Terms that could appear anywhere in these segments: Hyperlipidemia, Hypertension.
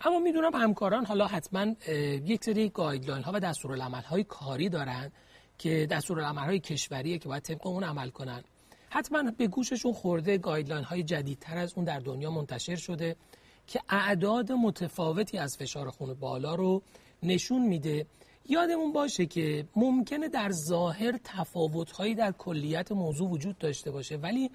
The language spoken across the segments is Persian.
اما میدونم همکاران حالا حتما یک سری گایدلاین ها و دستورالعمل های کاری دارن که دستورالعمل های کشوریه که باید طبق اون عمل کنن. حتما به گوششون خورده گایدلاین های جدیدتر از اون در دنیا منتشر شده که اعداد متفاوتی از فشار خون بالا رو نشون میده. یادمون باشه که ممکنه در ظاهر تفاوت‌هایی در کلیت موضوع وجود داشته باشه، ولی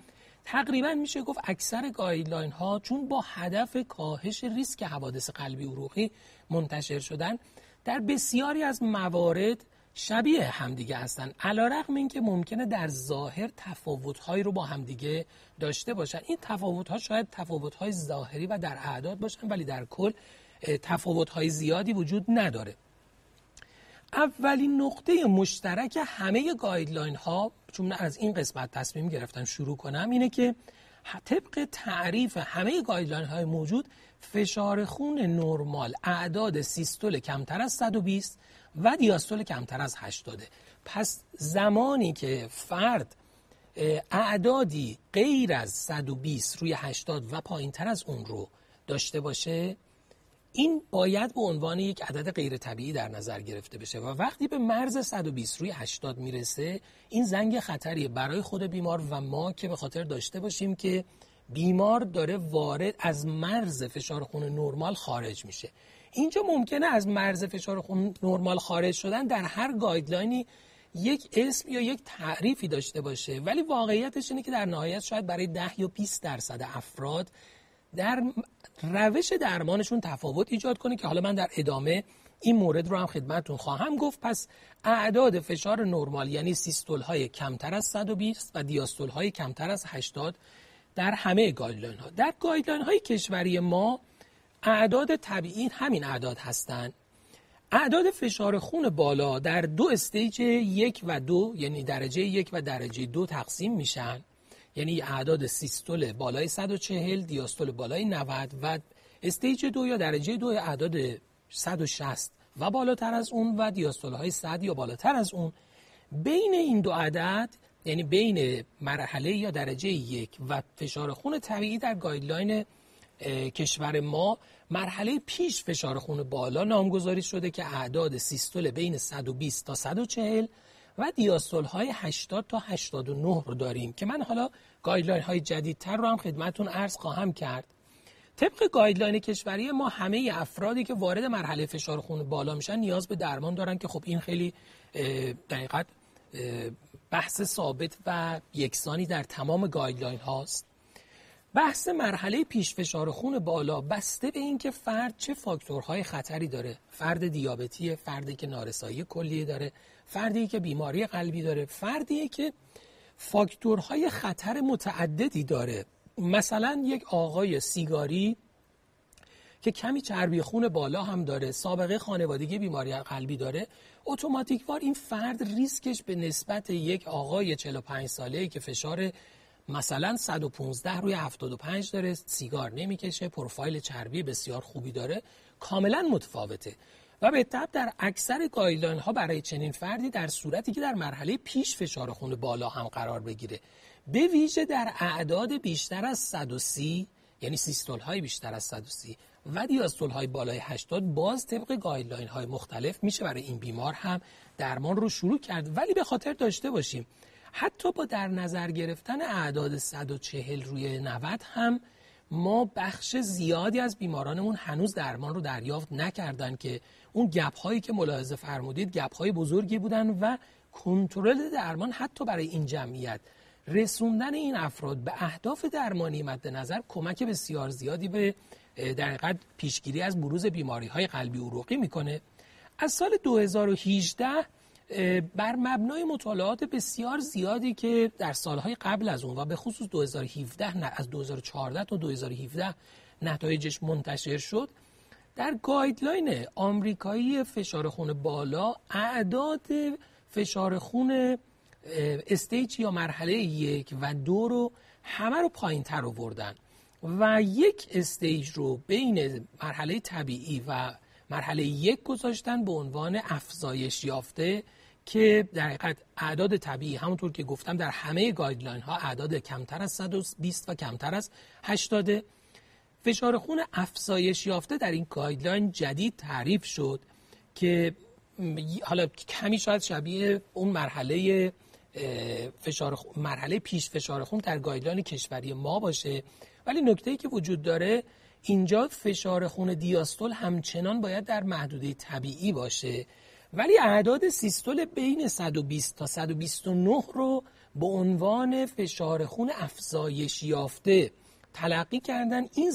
تقریباً میشه گفت اکثر گایدلاین‌ها چون با هدف کاهش ریسک حوادث قلبی عروقی منتشر شدن، در بسیاری از موارد شبیه همدیگه هستن، علیرغم اینکه ممکنه در ظاهر تفاوت‌هایی رو با همدیگه داشته باشن. این تفاوت‌ها شاید تفاوت‌های ظاهری و در اعداد باشن، ولی در کل تفاوت‌های زیادی وجود نداره. اولین نقطه مشترک همه گایدلاین ها، چون از این قسمت تصمیم گرفتم شروع کنم، اینه که طبق تعریف همه گایدلاین های موجود، فشار خون نرمال اعداد سیستول کمتر از 120 و دیاستول کمتر از 80. پس زمانی که فرد اعدادی غیر از 120 روی 80 و پایین تر از اون رو داشته باشه، این باید به عنوان یک عدد غیر طبیعی در نظر گرفته بشه و وقتی به مرز 120 روی 80 میرسه، این زنگ خطریه برای خود بیمار و ما که به خاطر داشته باشیم که بیمار داره وارد از مرز فشار خون نرمال خارج میشه. اینجا ممکنه از مرز فشار خون نرمال خارج شدن در هر گایدلاینی یک اسم یا یک تعریفی داشته باشه، ولی واقعیتش اینه که در نهایت شاید برای 10 یا 20% افراد در روش درمانشون تفاوت ایجاد کنه که حالا من در ادامه این مورد رو هم خدمتتون خواهم گفت. پس اعداد فشار نرمال یعنی سیستول های کمتر از 120 و دیاستول های کمتر از 80 در همه گایدلاین ها. در گایدلاین های کشوری ما اعداد طبیعی همین اعداد هستند. اعداد فشار خون بالا در دو استیج 1 و 2 یعنی درجه 1 و درجه 2 تقسیم میشن، یعنی اعداد سیستول بالای 140، دیاستول بالای 90 و استیج 2 یا درجه 2 اعداد 160 و بالاتر از اون و دیاستول های 100 یا بالاتر از اون. بین این دو عدد یعنی بین مرحله یا درجه 1 و فشار خون طبیعی در گایدلاین کشور ما مرحله پیش فشار خون بالا نامگذاری شده که اعداد سیستول بین 120 تا 140 و دیاستول های 80 تا 89 رو داریم که من حالا گایدلاین های جدیدتر رو هم خدمتون عرض خواهم کرد. طبق گایدلاین کشوری ما همه افرادی که وارد مرحله فشار خون بالا میشن نیاز به درمان دارن که خب این خیلی دقیقاً بحث ثابت و یکسانی در تمام گایدلاین هاست. بحث مرحله پیش فشار خون بالا بسته به این که فرد چه فاکتورهای خطری داره، فرد دیابتیه، فردی که نارسایی کلیه داره، فردی که بیماری قلبی داره، فردی که فاکتورهای خطر متعددی داره، مثلا یک آقای سیگاری که کمی چربی خون بالا هم داره، سابقه خانوادگی بیماری قلبی داره، اتوماتیکوار این فرد ریسکش به نسبت یک آقای 45 ساله‌ای که فشار مثلا 115 روی 75 داره، سیگار نمیکشه، پروفایل چربی بسیار خوبی داره، کاملا متفاوته و به طبع در اکثر گایدلاین ها برای چنین فردی در صورتی که در مرحله پیش فشار خون بالا هم قرار بگیره، به ویژه در اعداد بیشتر از 130 یعنی سیستول های بیشتر از 130 و دیاستول های بالای 80 باز طبق گایدلاین های مختلف میشه برای این بیمار هم درمان رو شروع کرد. ولی به خاطر داشته باشیم حتی با در نظر گرفتن اعداد 140 روی 90 هم ما بخش زیادی از بیمارانمون هنوز درمان رو دریافت نکردن که اون گپ‌هایی که ملاحظه فرمودید گپ‌های بزرگی بودن و کنترل درمان حتی برای این جمعیت رسوندن این افراد به اهداف درمانی مد نظر کمک بسیار زیادی به در حقیقت پیشگیری از بروز بیماری‌های قلبی عروقی می‌کنه. از سال 2018 بر مبنای مطالعات بسیار زیادی که در سالهای قبل از اون و به خصوص 2017 از 2014 تا 2017 نتایجش منتشر شد، در گایدلاین آمریکایی فشار خون بالا اعداد فشار خون استیج یا مرحله 1 و 2 رو همه رو پایین تر آوردن و یک استیج رو بین مرحله طبیعی و مرحله 1 گذاشتن به عنوان افزایش یافته که در حقیقت اعداد طبیعی همونطور که گفتم در همه گایدلاین ها اعداد کمتر از 120 و کمتر از 80. فشار خون افزایش یافته در این گایدلاین جدید تعریف شد که حالا کمی شاید شبیه اون مرحله فشار خون، مرحله پیش فشار خون در گایدلاین کشوری ما باشه، ولی نکته‌ای که وجود داره اینجا فشار خون دیاستول همچنان باید در محدوده طبیعی باشه، ولی اعداد سیستول بین 120 تا 129 رو به عنوان فشار خون افزایش یافته تلقی کردن. این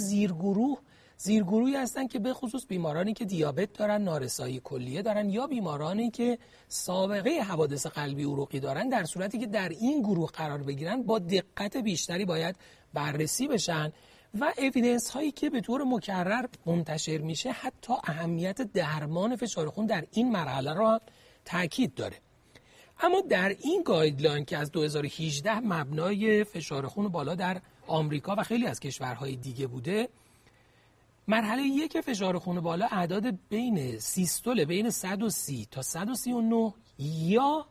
زیرگروهی هستن که به خصوص بیمارانی که دیابت دارن، نارسایی کلیه دارن یا بیمارانی که سابقه حوادث قلبی عروقی دارن، در صورتی که در این گروه قرار بگیرن با دقت بیشتری باید بررسی بشن و اوییدنس هایی که به طور مکرر منتشر میشه حتی اهمیت درمان فشار خون در این مرحله را تاکید داره. اما در این گایدلاین که از 2018 مبنای فشار خون بالا در آمریکا و خیلی از کشورهای دیگه بوده، مرحله یک فشار خون بالا اعداد بین سیستول بین 130 تا 139 یا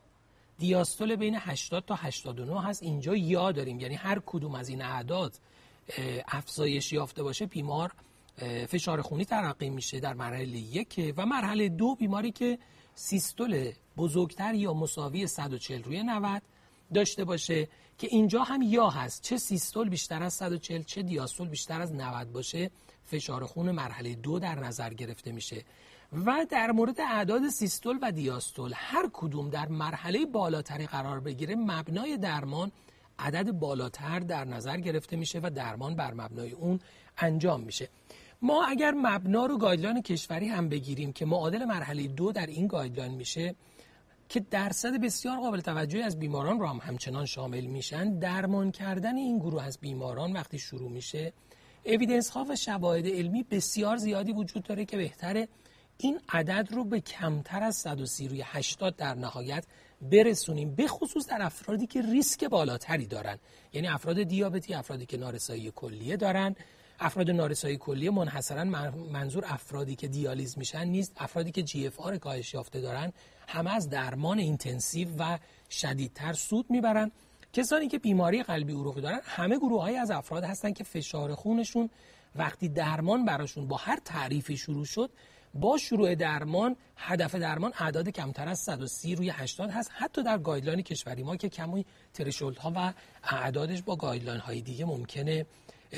دیاستول بین 80 تا 89 هست. اینجا یا داریم، یعنی هر کدوم از این اعداد افزایش یافته باشه بیمار فشار خونی ترقی میشه در مرحله یک. و مرحله دو بیماری که سیستول بزرگتر یا مساوی 140/90 داشته باشه که اینجا هم یا هست، چه سیستول بیشتر از 140 چه دیاستول بیشتر از 90 باشه فشار خون مرحله دو در نظر گرفته میشه. و در مورد اعداد سیستول و دیاستول هر کدوم در مرحله بالاتری قرار بگیره مبنای درمان عدد بالاتر در نظر گرفته میشه و درمان بر مبنای اون انجام میشه. ما اگر مبنا رو گایدلاین کشوری هم بگیریم که معادل مرحله دو در این گایدلاین میشه که درصد بسیار قابل توجهی از بیماران را هم همچنان شامل میشن، درمان کردن این گروه از بیماران وقتی شروع میشه اوییدنس ها و شواهد علمی بسیار زیادی وجود داره که بهتره این عدد رو به کمتر از 130/80 در نهایت برسونیم، به خصوص در افرادی که ریسک بالاتری دارن، یعنی افراد دیابتی، افرادی که نارسایی کلیه دارن. افراد نارسایی کلیه منحصرا منظور افرادی که دیالیز میشن نیست، افرادی که جی اف آر کاهش یافته دارن همه از درمان اینتنسیو و شدیدتر سود میبرن. کسانی که بیماری قلبی عروقی دارن همه گروه‌های از افراد هستن که فشار خونشون وقتی درمان براشون با هر تعریفی شروع شد با شروع درمان هدف درمان اعداد کمتر از 130/80 هست، حتی در گایدلاین کشوری ما که کمی ترشولد ها و اعدادش با گایدلاین های دیگه ممکنه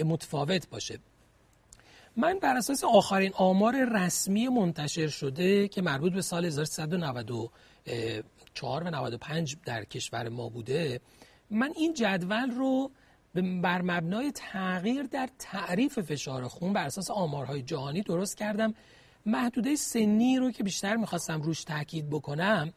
متفاوت باشه. من بر اساس آخرین آمار رسمی منتشر شده که مربوط به سال 1394 و 95 در کشور ما بوده، من این جدول رو بر مبنای تغییر در تعریف فشار خون بر اساس آمارهای جهانی درست کردم. محدوده سنی رو که بیشتر میخواستم روش تاکید بکنم،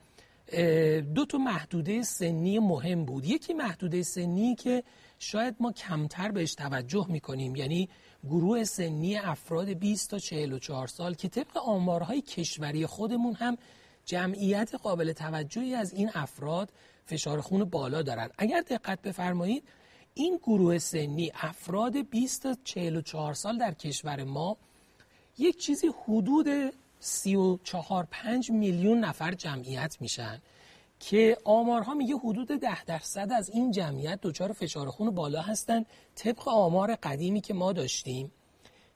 دو تا محدوده سنی مهم بود. یکی محدوده سنی که شاید ما کمتر بهش توجه میکنیم، یعنی گروه سنی افراد 20 تا 44 سال که طبق آمارهای کشوری خودمون هم جمعیت قابل توجهی از این افراد فشار خون بالا دارن. اگر دقت بفرمایید این گروه سنی افراد 20 تا 44 سال در کشور ما یک چیزی حدود 34-35 میلیون نفر جمعیت میشن که آمارها میگه حدود 10% از این جمعیت دچار فشار خون بالا هستن، طبق آمار قدیمی که ما داشتیم،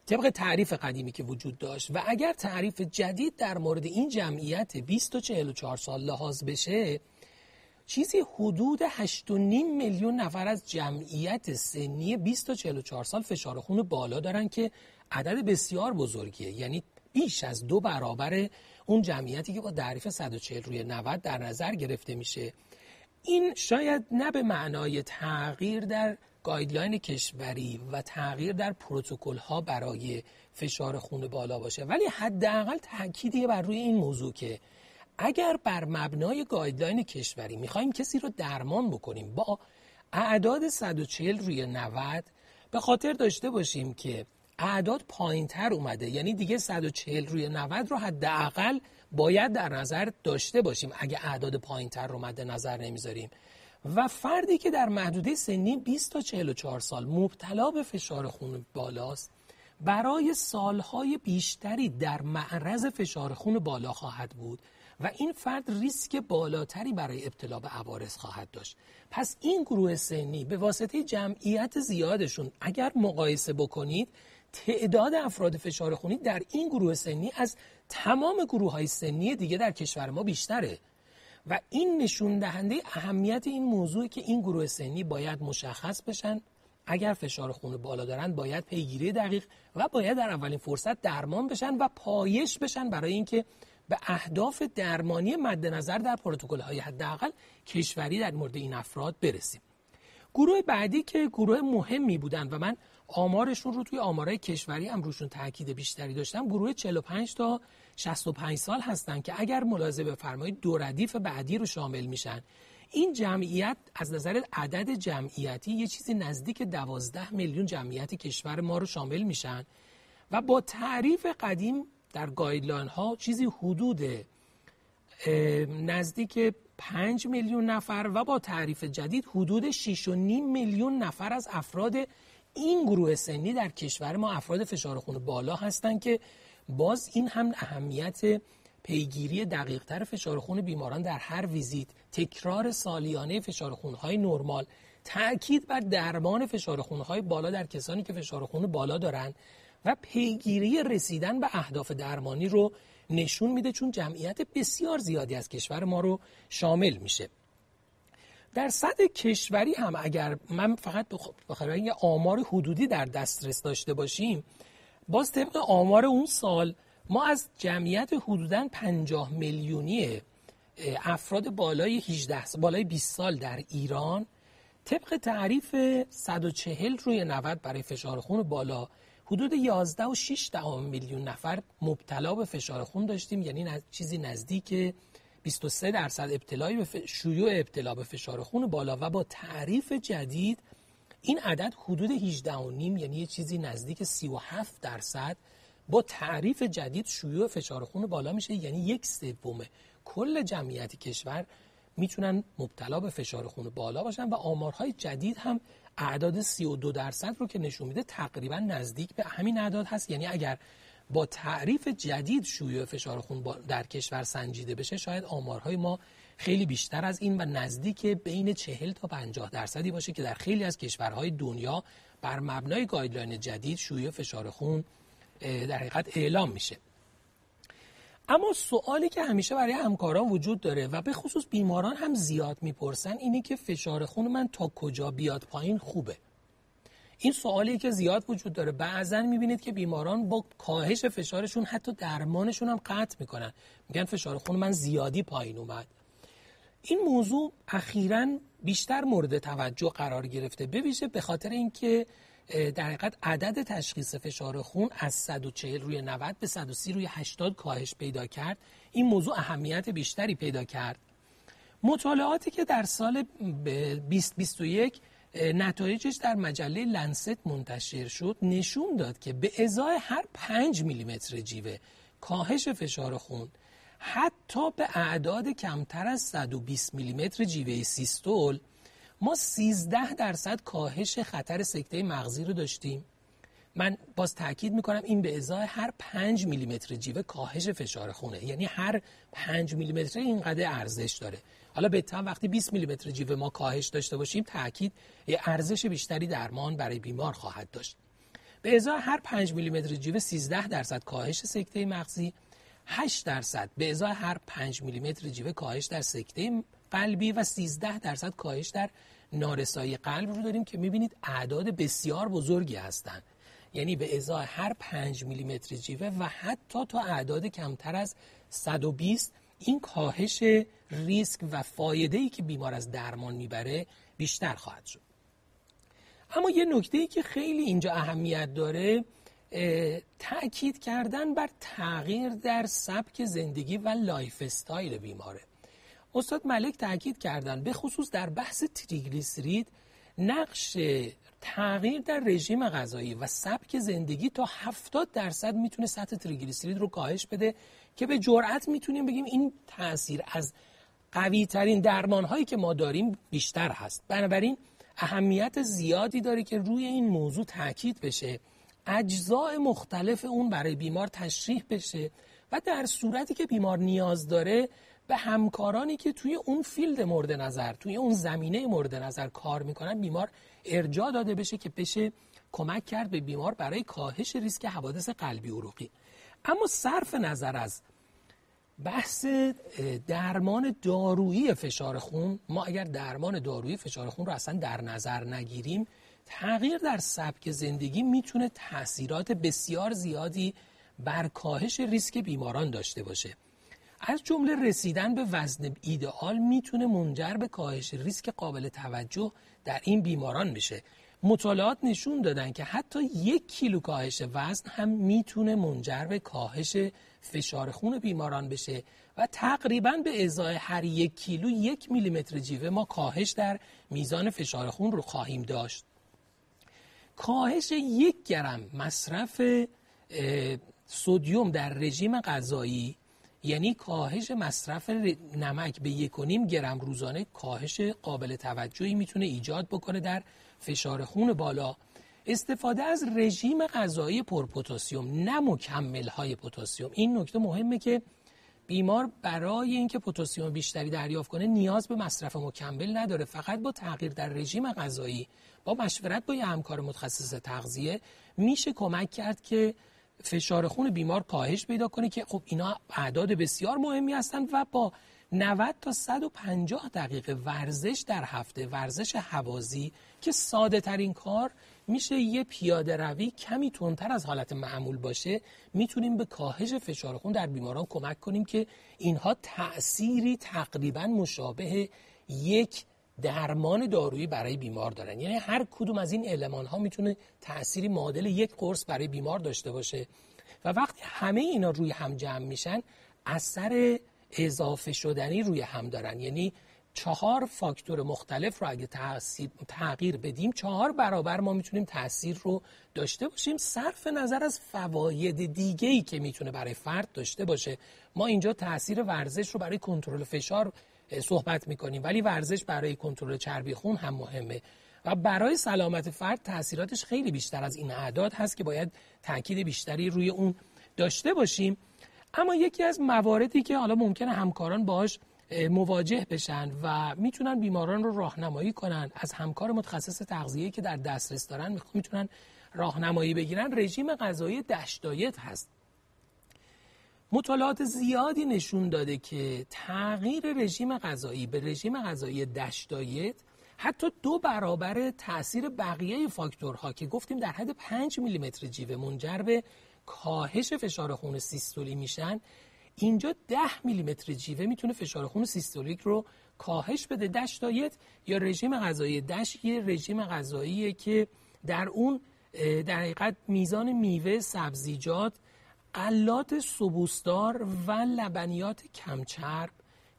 طبق تعریف قدیمی که وجود داشت. و اگر تعریف جدید در مورد این جمعیت 20 تا 44 سال لحاظ بشه چیزی حدود 8.5 میلیون نفر از جمعیت سنی 20 تا 44 سال فشار خون بالا دارن که عدد بسیار بزرگیه، یعنی بیش از 2 برابر اون جمعیتی که با تعریف 140/90 در نظر گرفته میشه. این شاید نه به معنای تغییر در گایدلاین کشوری و تغییر در پروتکل ها برای فشار خون بالا باشه، ولی حداقل تاکیدی بر روی این موضوع که اگر بر مبنای گایدلاین کشوری میخوایم کسی رو درمان بکنیم با اعداد 140/90 به خاطر داشته باشیم که اعداد پایین تر اومده، یعنی دیگه 140/90 رو حداقل باید در نظر داشته باشیم اگه اعداد پایین تر رو مد نظر نمیذاریم. و فردی که در محدوده سنی 20 تا 44 سال مبتلا به فشار خون بالاست برای سالهای بیشتری در معرض فشار خون بالا خواهد بود و این فرد ریسک بالاتری برای ابتلا به عوارض خواهد داشت. پس این گروه سنی به واسطه جمعیت زیادشون اگر مقایسه بکنید تعداد افراد فشار خونی در این گروه سنی از تمام گروه‌های سنی دیگه در کشور ما بیشتره و این نشون دهنده اهمیت این موضوعه که این گروه سنی باید مشخص بشن، اگر فشار خون بالا دارن باید پیگیری دقیق و باید در اولین فرصت درمان بشن و پایش بشن برای اینکه به اهداف درمانی مد نظر در پروتکل‌های حداقل کشوری در مورد این افراد برسیم. گروه بعدی که گروه مهمی بودن و من آمارشون رو توی آمارهای کشوری هم روشون تاکید بیشتری داشتم، گروه 45 تا 65 سال هستن که اگر ملاحظه بفرمایید دو ردیف بعدی رو شامل میشن. این جمعیت از نظر عدد جمعیتی یه چیزی نزدیک 12 میلیون جمعیت کشور ما رو شامل میشن و با تعریف قدیم در گایدلاین ها چیزی حدود نزدیک 5 میلیون نفر و با تعریف جدید حدود 6.5 میلیون نفر از افراد این گروه سنی در کشور ما افراد فشار خون بالا هستند که باز این هم اهمیت پیگیری دقیق‌تر فشار خون بیماران در هر ویزیت، تکرار سالیانه فشار خون‌های نرمال، تأکید بر درمان فشار خون‌های بالا در کسانی که فشار خون بالا دارند و پیگیری رسیدن به اهداف درمانی رو نشون میده، چون جمعیت بسیار زیادی از کشور ما رو شامل میشه. در سطح کشوری هم اگر من فقط بخاطر اینکه آمار حدودی در دسترس داشته باشیم، باز طبق آمار اون سال ما از جمعیت حدوداً 50 میلیونی افراد بالای 20 سال در ایران طبق تعریف 140 روی 90 برای فشار خون بالا حدود 11.6 میلیون نفر مبتلا به فشار خون داشتیم، یعنی چیزی نزدیک 23% شیوع ابتلا به فشار خون بالا و با تعریف جدید این عدد حدود 18.5 یعنی چیزی نزدیک 37% با تعریف جدید شیوع فشار خون بالا میشه، یعنی 1/3 کل جمعیت کشور میتونن مبتلا به فشار خون بالا باشن و آمارهای جدید هم اعداد 32% رو که نشون میده تقریبا نزدیک به همین اعداد هست، یعنی اگر با تعریف جدید شیوع فشار خون در کشور سنجیده بشه شاید آمارهای ما خیلی بیشتر از این و نزدیک بین 40% تا 50% باشه که در خیلی از کشورهای دنیا بر مبنای گایدلاین جدید شیوع فشار خون در حقیقت اعلام میشه. اما سوالی که همیشه برای همکاران وجود داره و به خصوص بیماران هم زیاد میپرسن اینه که فشار خون من تا کجا بیاد پایین خوبه؟ این سوالی که زیاد وجود داره. بعضن میبینید که بیماران با کاهش فشارشون حتی درمانشون هم قطع میکنن، میگن فشار خون من زیادی پایین اومد. این موضوع اخیراً بیشتر مورد توجه قرار گرفته، ببیشه به خاطر اینکه در حقیقت عدد تشخیص فشار خون از 140 روی 90 به 130 روی 80 کاهش پیدا کرد، این موضوع اهمیت بیشتری پیدا کرد. مطالعاتی که در سال 2021 نتایجش در مجله لنست منتشر شد نشون داد که به ازای هر 5 میلیمتر جیوه کاهش فشار خون حتی به اعداد کمتر از 120 میلیمتر جیوه سیستول ما 13% کاهش خطر سکته مغزی رو داشتیم. من باز تاکید میکنم این به ازای هر 5 میلیمتر جیوه کاهش فشار خونه، یعنی هر 5 میلیمتر اینقدر ارزش داره. حالا به تام وقتی 20 میلیمتر جیوه ما کاهش داشته باشیم تاکید ارزش بیشتری درمان برای بیمار خواهد داشت. به ازای هر 5 میلیمتر جیوه 13% کاهش سکته مغزی، 8% به ازای هر 5 میلیمتر جیوه کاهش در سکته قلبی و 13% کاهش در نارسایی قلب رو داریم که میبینید اعداد بسیار بزرگی هستند. یعنی به ازای هر 5 میلیمتر جیوه و حتی تا اعداد کمتر از 120 این کاهش ریسک و فایده‌ای که بیمار از درمان میبره بیشتر خواهد شد. اما یه نکته‌ای که خیلی اینجا اهمیت داره تأکید کردن بر تغییر در سبک زندگی و لایف استایل بیماره. استاد ملک تأکید کردن به خصوص در بحث تریگلیسیرید نقش تغییر در رژیم غذایی و سبک زندگی تا 70% میتونه سطح تریگلیسیرید رو کاهش بده که به جرئت میتونیم بگیم این تأثیر از قوی ترین درمان هایی که ما داریم بیشتر هست. بنابراین اهمیت زیادی داره که روی این موضوع تأکید بشه، اجزاء مختلف اون برای بیمار تشریح بشه و در صورتی که بیمار نیاز داره به همکارانی که توی اون فیلد مورد نظر، توی اون زمینه مورد نظر کار میکنن بیمار ارجاع داده بشه که بشه کمک کرد به بیمار برای کاهش ریسک حوادث قلبی عروقی. اما صرف نظر از بحث درمان دارویی فشار خون، ما اگر درمان دارویی فشار خون رو اصلا در نظر نگیریم، تغییر در سبک زندگی میتونه تاثیرات بسیار زیادی بر کاهش ریسک بیماران داشته باشه. از جمله رسیدن به وزن ایدئال میتونه منجر به کاهش ریسک قابل توجه در این بیماران میشه. مطالعات نشون دادن که حتی 1 کیلو کاهش وزن هم میتونه منجر به کاهش فشار خون بیماران بشه و تقریبا به ازای هر 1 کیلو 1 میلیمتر جیوه ما کاهش در میزان فشار خون رو خواهیم داشت. کاهش 1 گرم مصرف سدیم در رژیم غذایی، یعنی کاهش مصرف نمک به 1.5 گرم روزانه، کاهش قابل توجهی میتونه ایجاد بکنه در فشار خون بالا. استفاده از رژیم غذایی پرپتاسیم، نه مکمل‌های پتاسیم. این نکته مهمه که بیمار برای اینکه پتاسیم بیشتری دریافت کنه نیاز به مصرف مکمل نداره، فقط با تغییر در رژیم غذایی با مشورت با یه همکار متخصص تغذیه میشه کمک کرد که فشار خون بیمار کاهش پیدا کنه، که خب اینا اعداد بسیار مهمی هستند. و با 90 تا 150 دقیقه ورزش در هفته، ورزش هوازی که ساده ترین کار میشه یه پیاده روی کمی تندتر از حالت معمول باشه، میتونیم به کاهش فشار خون در بیماران کمک کنیم که اینها تأثیری تقریبا مشابه یک درمان دارویی برای بیمار دارن. یعنی هر کدوم از این المان ها میتونه تأثیری معادل 1 قرص برای بیمار داشته باشه و وقتی همه اینا روی هم جمع میشن اثر اضافه شدنی روی هم دارن. یعنی 4 فاکتور مختلف رو اگه تغییر بدیم 4 برابر ما میتونیم تأثیر رو داشته باشیم، صرف نظر از فواید دیگه‌ای که میتونه برای فرد داشته باشه. ما اینجا تأثیر ورزش رو برای کنترل فشار صحبت میکنیم، ولی ورزش برای کنترل چربی خون هم مهمه و برای سلامت فرد تأثیراتش خیلی بیشتر از این اعداد هست که باید تاکید بیشتری روی اون داشته باشیم. اما یکی از مواردی که حالا ممکنه همکاران باهاش مواجه بشن و میتونن بیماران رو راهنمایی کنن، از همکار متخصص تغذیه که در دسترس دارن میتونن راهنمایی بگیرن، رژیم غذایی دایت هست. مطالعات زیادی نشون داده که تغییر رژیم غذایی به رژیم غذایی دایت حتی 2 برابر تأثیر بقیه فاکتورها که گفتیم در حد 5 میلیمتر جیوه منجر به کاهش فشار خون سیستولی میشن، اینجا 10 میلیمتر جیوه میتونه فشار خون سیستولیک رو کاهش بده. دایت یا رژیم غذایی دش یه رژیم غذاییه که در اون در حقیقت میزان میوه، سبزیجات، غلات سبوسدار و لبنیات کمچرب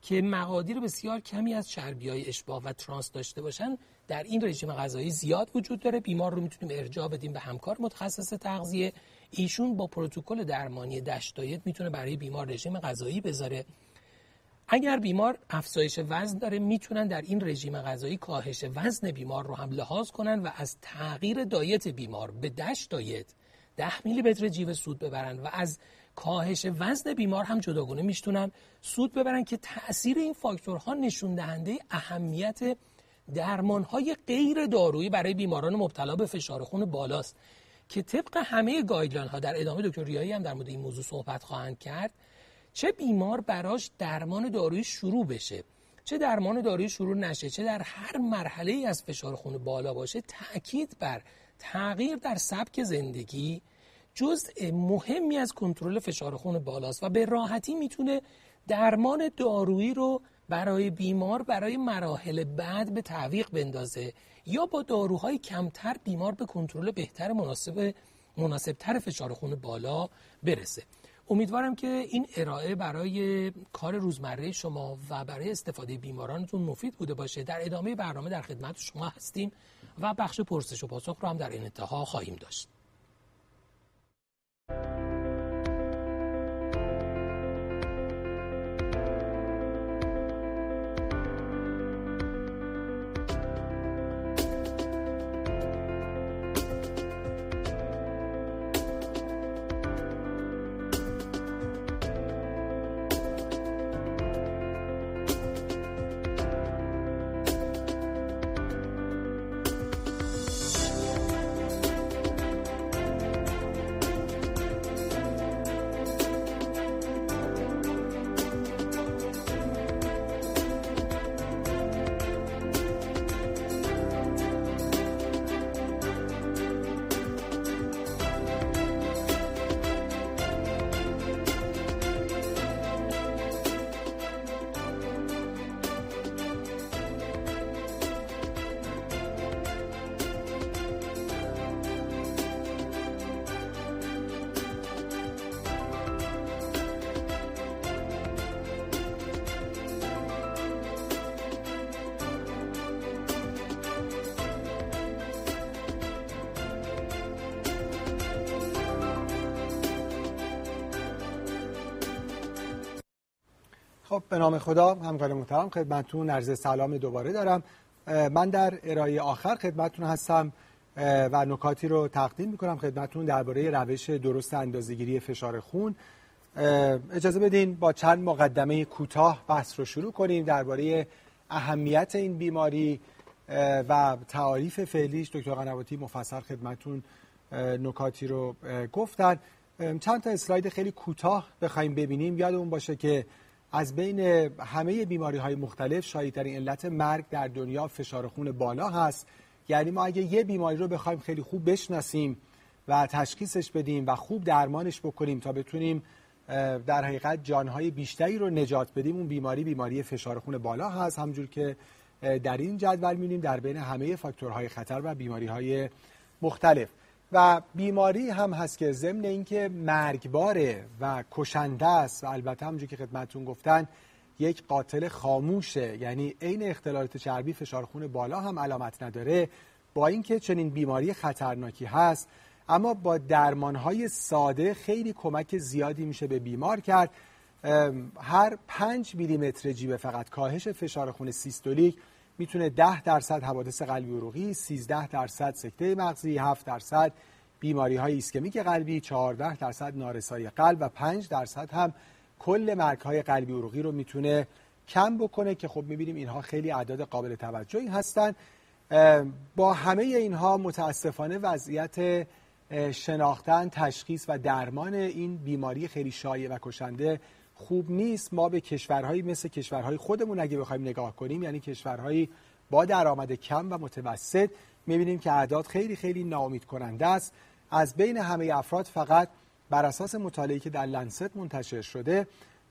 که مقادیر بسیار کمی از چربی‌های اشباع و ترانس داشته باشن در این رژیم غذایی زیاد وجود داره. بیمار رو میتونیم ارجاع بدیم به همکار متخصص تغذیه، ایشون با پروتکل درمانی دایت میتونه برای بیمار رژیم غذایی بذاره. اگر بیمار افزایش وزن داره میتونن در این رژیم غذایی کاهش وزن بیمار رو هم لحاظ کنن و از تغییر دایت بیمار به دایت 10 میلیمتر جیوه سود ببرن و از کاهش وزن بیمار هم جداگانه میشتونن سود ببرن که تأثیر این فاکتورها نشون دهنده اهمیت درمانهای غیر دارویی برای بیماران مبتلا به فشار خون بالاست که طبق همه گایدلاین ها، در ادامه دکتر ریایی هم در مورد این موضوع صحبت خواهند کرد، چه بیمار براش درمان دارویی شروع بشه، چه درمان دارویی شروع نشه، چه در هر مرحله‌ای از فشار خون بالا باشه، تأکید بر تغییر در سبک زندگی جزء مهمی از کنترل فشار خون بالاست و به راحتی میتونه درمان دارویی رو برای بیمار برای مراحل بعد به تعویق بندازه یا با داروهای کمتر بیمار به کنترل بهتر مناسبتر فشار خون بالا برسه. امیدوارم که این ارائه برای کار روزمره شما و برای استفاده بیمارانتون مفید بوده باشه. در ادامه برنامه در خدمت شما هستیم و بخش پرسش و پاسخ رو هم در این انتها خواهیم داشت. خب به نام خدا همکار محترم خدمتتون عرض سلام دوباره دارم. من در ارائه آخر خدمتتون هستم و نکاتی رو تقدیم میکنم خدمتتون درباره روش درست اندازه‌گیری فشار خون. اجازه بدین با چند مقدمه کوتاه بحث رو شروع کنیم درباره اهمیت این بیماری و تعاریف فعلیش. دکتر قنواتی مفصل خدمتتون نکاتی رو گفتن. چند تا اسلاید خیلی کوتاه بخوایم ببینیم. یادمون باشه که از بین همه بیماری‌های مختلف شایع‌ترین علت مرگ در دنیا فشار خون بالا هست. یعنی ما اگه یه بیماری رو بخوایم خیلی خوب بشناسیم و تشخیصش بدیم و خوب درمانش بکنیم تا بتونیم در حقیقت جانهای بیشتری رو نجات بدیم، اون بیماری فشار خون بالا هست. همونجور که در این جدول می‌بینیم در بین همه فاکتورهای خطر و بیماری‌های مختلف و بیماری هم هست که ضمن اینکه مرگباره و کشنده است و البته همونجور که خدمتتون گفتن یک قاتل خاموشه، یعنی عین اختلالات چربی فشار خون بالا هم علامت نداره. با اینکه چنین بیماری خطرناکی هست اما با درمانهای ساده خیلی کمک زیادی میشه به بیمار کرد. هر 5 میلیمتر جیب فقط کاهش فشار خون سیستولیک میتونه 10% حوادث قلبی عروقی، 13% سکته مغزی، 7% بیماری‌های ایسکمیک قلبی، 14% نارسایی قلب و 5% هم کل مرگ‌های قلبی عروقی رو میتونه کم بکنه که خب می‌بینیم اینها خیلی اعداد قابل توجهی هستن. با همه اینها متاسفانه وضعیت شناختن، تشخیص و درمان این بیماری خیلی شایع و کشنده خوب نیست. ما به کشورهایی مثل کشورهای خودمون اگه بخوایم نگاه کنیم، یعنی کشورهایی با درآمد کم و متوسط، می‌بینیم که اعداد خیلی ناامید کننده است. از بین همه افراد فقط بر اساس مطالعه‌ای که در لنست منتشر شده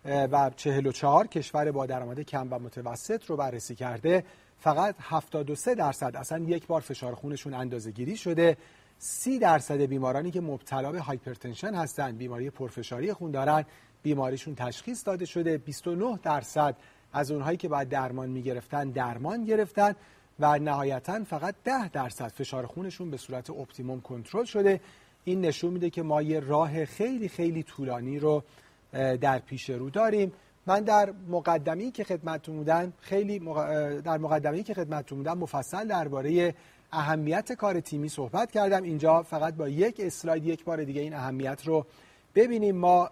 و 44 کشور با درآمد کم و متوسط رو بررسی کرده، فقط 73% اصلا یک بار فشار خونشون اندازه‌گیری شده. 30% بیمارانی که مبتلا به هایپرتنشن هستند، بیماری پرفشاری خون دارن، بیماریشون تشخیص داده شده. 29% از اونهایی که بعد درمان میگرفتن درمان گرفتن و نهایتاً فقط 10% فشار خونشون به صورت اپتیموم کنترل شده. این نشون میده که ما یه راه خیلی طولانی رو در پیش رو داریم. من در مقدمه‌ای که خدمتتون بودم مفصل درباره اهمیت کار تیمی صحبت کردم. اینجا فقط با یک اسلاید یک بار دیگه این اهمیت رو ببینیم. ما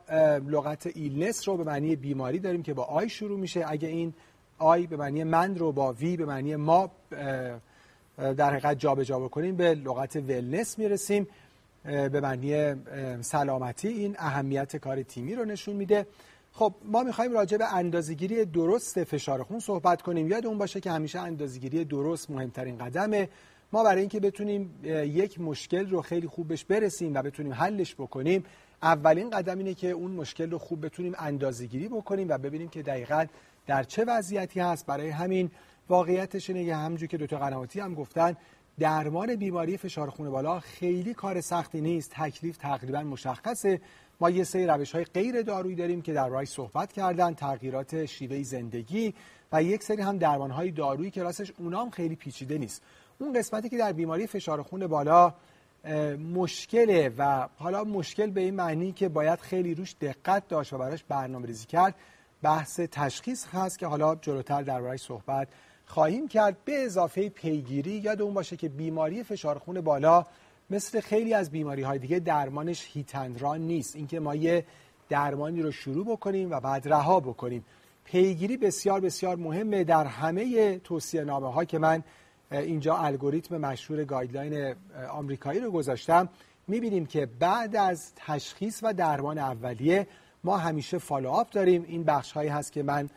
لغت ایلنس رو به معنی بیماری داریم که با آی شروع میشه. اگه این آی به معنی من رو با وی به معنی ما در حقیقت جابجا بکنیم به لغت ولنس میرسیم به معنی سلامتی. این اهمیت کار تیمی رو نشون میده. خب ما میخوایم راجع به اندازه‌گیری درست فشار خون صحبت کنیم. یادمون باشه که همیشه اندازه‌گیری درست مهمترین قدمه. ما برای اینکه بتونیم یک مشکل رو خیلی خوب بهش برسیم و بتونیم حلش بکنیم، اولین قدم اینه که اون مشکل رو خوب بتونیم اندازه‌گیری بکنیم و ببینیم که دقیقاً در چه وضعیتی هست. برای همین واقعیتش اینه که همونجوری که دکتر قنواتی هم گفتن، درمان بیماری فشار خون بالا خیلی کار سختی نیست. تکلیف تقریباً مشخصه. ما یه سری روش‌های غیر دارویی داریم که درباره‌اش صحبت کردن، تغییرات شیوه زندگی و یک سری هم درمان‌های دارویی که راستش اونام خیلی پیچیده نیست. اون قسمتی که در بیماری فشار خون بالا مشکله و حالا مشکل به این معنی که باید خیلی روش دقت داشت و براش برنامه‌ریزی کرد، بحث تشخیص هست که حالا جلوتر درباره‌اش صحبت خواهیم کرد. به اضافه پیگیری. یادمون باشه که بیماری فشار خون بالا مثل خیلی از بیماری‌های دیگه درمانش هیت اند ران نیست، اینکه ما یه درمانی رو شروع بکنیم و بعد رها بکنیم. پیگیری بسیار مهمه. در همه توصیه‌نامه‌ها که من اینجا الگوریتم مشهور گایدلاین آمریکایی رو گذاشتم، می‌بینیم که بعد از تشخیص و درمان اولیه ما همیشه فالوآپ داریم. این بخش‌هایی هست که من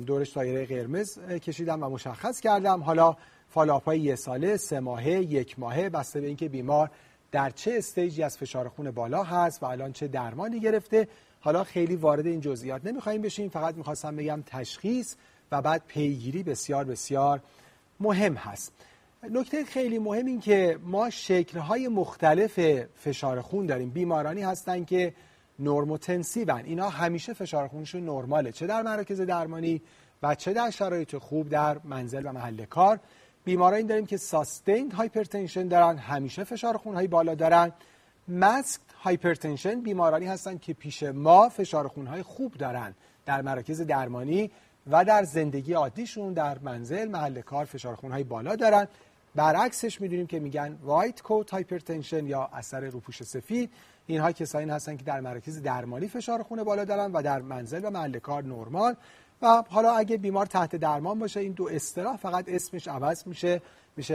دورش دایره قرمز کشیدم و مشخص کردم. حالا فالوآپ‌های 1 ساله، 3 ماهه، 1 ماهه، بسته به اینکه بیمار در چه استیجی از فشار خون بالا هست و الان چه درمانی گرفته. حالا خیلی وارد این جزئیات نمی‌خوایم بشیم، فقط می‌خواستم بگم تشخیص و بعد پیگیری بسیار مهم هست. نکته خیلی مهم این که ما شکل‌های مختلف فشار خون داریم. بیمارانی هستن که نورموتنسیون، اینا همیشه فشار خونشون نرماله، چه در مراکز درمانی و چه در شرایط خوب در منزل و محل کار. بیمارانی داریم که ساستیند هایپرتنشن دارن، همیشه فشار خون‌های بالا دارن. ماسک هایپرتنشن بیمارانی هستند که پیش ما فشار خونهای خوب دارن، در مراکز درمانی و در زندگی عادیشون در منزل محل کار فشار خونهای بالا دارن. برعکسش میدونیم که میگن وایت کوت هایپرتنشن یا اثر روپوش سفید. اینها کسایی هستن که در مراکز درمانی فشار خون بالا دارن و در منزل و محل کار نرمال. و حالا اگه بیمار تحت درمان باشه این دو اصطلاح فقط اسمش عوض میشه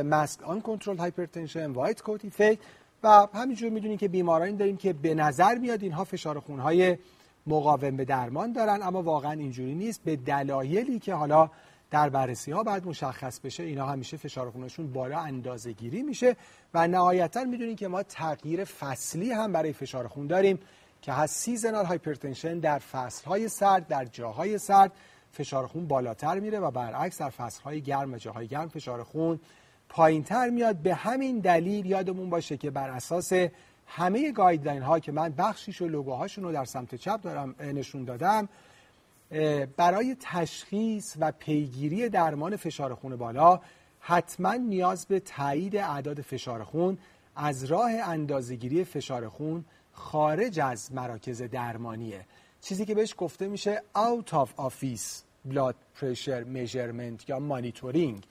ماسک آن کنترل هایپرتنشن، وایت کوت افکت. و همینجور میدونین که بیمارانی داریم که به نظر میاد اینها فشار خونهای مقاوم به درمان دارن، اما واقعا اینجوری نیست. به دلایلی که حالا در بررسی ها بعد مشخص بشه اینا همیشه فشار خونشون بالا اندازه گیری میشه. و نهایتا میدونین که ما تغییر فصلی هم برای فشار خون داریم که هست سیزنال هایپرتنشن. در فصلهای سرد، در جاهای سرد فشار خون بالاتر میره و برعکس در فصلهای گرم و جاهای گرم فشار خون پایینتر میاد. به همین دلیل یادمون باشه که بر اساس همه گایدلاین ها که من بخشیش و لوگوهاشون رو در سمت چپ دارم نشون دادم، برای تشخیص و پیگیری درمان فشار خون بالا حتما نیاز به تایید اعداد فشار خون از راه اندازه‌گیری فشار خون خارج از مراکز درمانیه، چیزی که بهش گفته میشه out of office blood pressure measurement یا monitoring.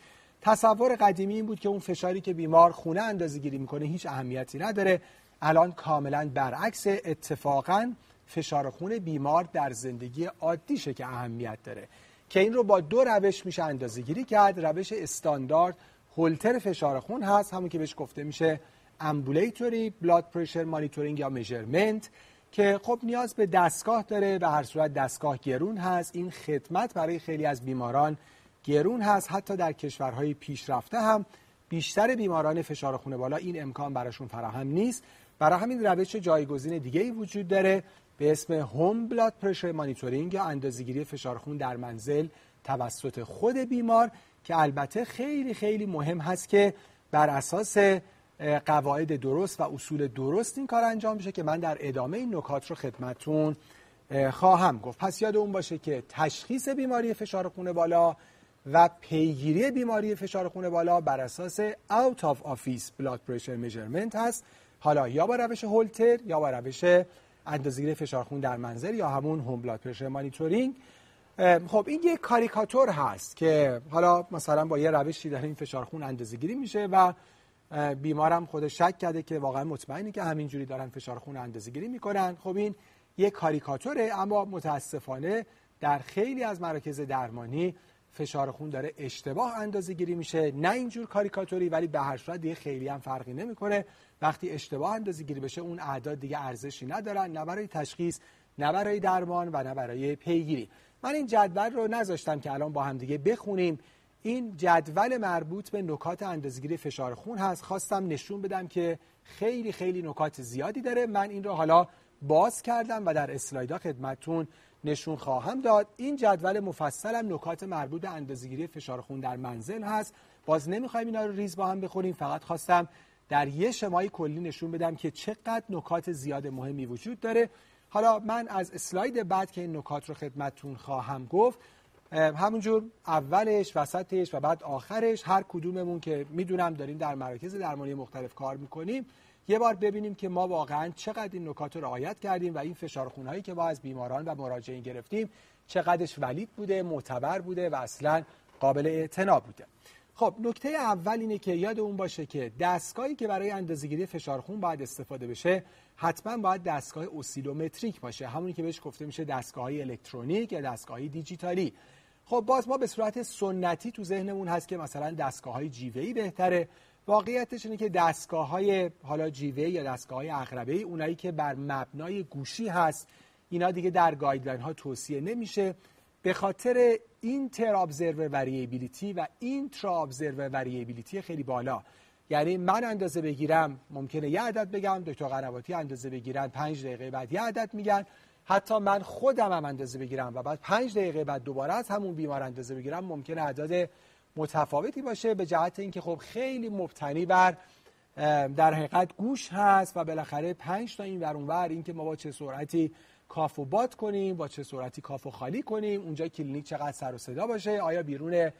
تصور قدیمی این بود که اون فشاری که بیمار خونه اندازه‌گیری میکنه هیچ اهمیتی نداره. الان کاملا برعکس، اتفاقا فشار خون بیمار در زندگی عادیشه که اهمیت داره، که این رو با دو روش میشه اندازه‌گیری کرد. روش استاندارد هولتر فشار خون هست، همون که بهش گفته میشه امبولیتوری بلاد پرشر مانیتورینگ یا میجرمنت، که خب نیاز به دستگاه داره. به هر صورت دستگاه گرون هست، این خدمت برای خیلی از بیماران گرون هست. حتی در کشورهای پیشرفته هم بیشتر بیماران فشار خون بالا این امکان براشون فراهم نیست. برای همین روش جایگزین دیگه‌ای وجود داره به اسم هوم بلاد پرشر مانیتورینگ یا اندازه‌گیری فشار خون در منزل توسط خود بیمار، که البته خیلی خیلی مهم هست که بر اساس قواعد درست و اصول درست این کار انجام بشه، که من در ادامه این نکات رو خدمتتون خواهم گفت. پس یاد اون باشه که تشخیص بیماری فشار خون بالا و پیگیری بیماری فشار خون بالا بر اساس out of office blood pressure measurement هست، حالا یا با روش هولتر یا با روش اندازه‌گیری فشار خون در منزل یا همون هوم بلاد پرشر مانیتورینگ. خب این یک کاریکاتور هست که حالا مثلا با یه روشی در این فشار خون اندازه‌گیری میشه و بیمارم خودش شک کرده که واقعا مطمئنی که همینجوری دارن فشار خون اندازه‌گیری میکنن. خب این یک کاریکاتوره، اما متاسفانه در خیلی از مراکز درمانی فشار خون داره اشتباه اندازه‌گیری میشه، نه اینجور کاریکاتوری، ولی به هر صورت دیگه خیلی هم فرقی نمیکنه. وقتی اشتباه اندازه‌گیری بشه اون اعداد دیگه ارزشی ندارن، نه برای تشخیص، نه برای درمان و نه برای پیگیری. من این جدول رو نذاشتم که الان با هم دیگه بخونیم. این جدول مربوط به نکات اندازه‌گیری فشار خون هست. خواستم نشون بدم که خیلی خیلی نکات زیادی داره. من این رو حالا باز کردم و در اسلایدها خدمتتون نشون خواهم داد. این جدول مفصلم نکات مربوط به اندازه‌گیری فشار خون در منزل هست. باز نمی‌خوایم اینا رو ریز با هم بخونیم، فقط خواستم در یه شمای کلی نشون بدم که چقدر نکات زیاد مهمی وجود داره. حالا من از اسلاید بعد که این نکات رو خدمتتون خواهم گفت، همونجور اولش، وسطش و بعد آخرش، هر کدوممون که میدونم داریم در مراکز درمانی مختلف کار میکنیم، یه بار ببینیم که ما واقعاً چقدر این نکات رو رعایت کردیم و این فشار خونهایی که ما از بیماران و مراجعین گرفتیم چقدرش ولید بوده، معتبر بوده و اصلاً قابل اعتنا بوده. خب نکته اول اینه که یاد اون باشه که دستگاهی که برای اندازه‌گیری فشار خون باید استفاده بشه حتما باید دستگاه اوسیلومتریک باشه، همونی که بهش گفته میشه دستگاه‌های الکترونیک یا دستگاه‌های دیجیتالی. خب باز ما به صورت سنتی تو ذهنمون هست که مثلا دستگاه‌های جیوه‌ای بهتره. واقعیتش اینه که دستگاه‌های حالا جیوه‌ای یا دستگاه‌های عقربه‌ای، اونایی که بر مبنای گوشی هست، اینا دیگه در گایدلاین‌ها توصیه نمیشه به خاطر اینتر ابزرور وریبیلیتی و اینترا ابزرور وریبیلیتی خیلی بالا. یعنی من اندازه بگیرم ممکنه یه عدد بگم، دکتر قنواتی اندازه بگیرن 5 دقیقه بعد یه عدد میگن، حتی من خودم هم اندازه بگیرم و بعد 5 دقیقه بعد دوباره از همون بیمار اندازه بگیرم ممکنه اعداد متفاوتی باشه، به جهت اینکه خب خیلی مبتنی بر در حقیقت گوش هست و بالاخره 5 تا این ور اون ور، اینکه ما با چه سرعتی کافو باد کنیم، با چه سرعتی کافو خالی کنیم، اونجا کلینیک چقدر سر و صدا باشه، آیا بیرون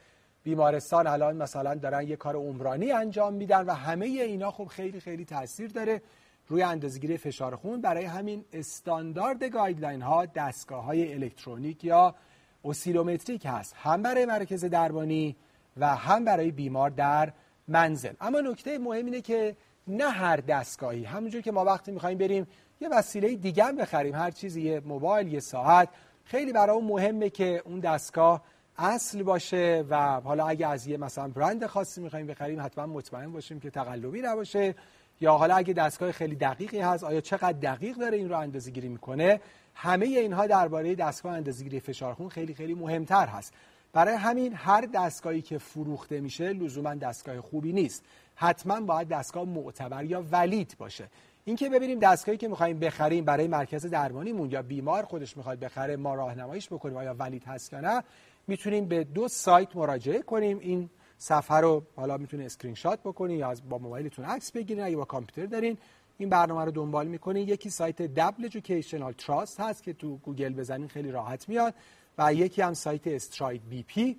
بیمارستان الان مثلا دارن یه کار عمرانی انجام میدن و همه اینا خب خیلی خیلی تاثیر داره. روی اندازه‌گیری فشار خون. برای همین استاندارد گایدلاین ها دستگاه‌های الکترونیک یا اوسیلومتریک هست، هم برای مرکز درمانی و هم برای بیمار در منزل. اما نکته مهم اینه که نه هر دستگاهی، همونجور که ما وقتی می‌خوایم بریم یه وسیله دیگه هم بخریم، هر چیزی، یه موبایل، یه ساعت، خیلی برای اون مهمه که اون دستگاه اصل باشه و حالا اگه از یه مثلا برند خاصی می‌خوایم بخریم حتما مطمئن باشیم که تقلبی نباشه، یا حالا اگه دستگاه خیلی دقیقی هست آیا چقدر دقیق داره این رو اندازه‌گیری می‌کنه. همه اینها درباره دستگاه اندازه‌گیری فشار خون خیلی خیلی مهمتر هست. برای همین هر دستگاهی که فروخته میشه لزوما دستگاه خوبی نیست، حتما باید دستگاه معتبر یا ولید باشه. اینکه ببینیم دستگاهی که می‌خوایم بخریم برای مرکز درمانیمون یا بیمار خودش می‌خواد بخره ما راهنماییش بکنیم آیا ولید هست یا نه، میتونیم به دو سایت مراجعه کنیم. این صفحه رو حالا میتونه اسکرین شات بکنین یا با موبایلتون عکس بگیرین، اگه با کامپیوتر دارین این برنامه رو دنبال میکنین. یکی سایت دبل اجوکیشنال تراست هست که تو گوگل بزنین خیلی راحت میاد، و یکی هم سایت استراید بی پی.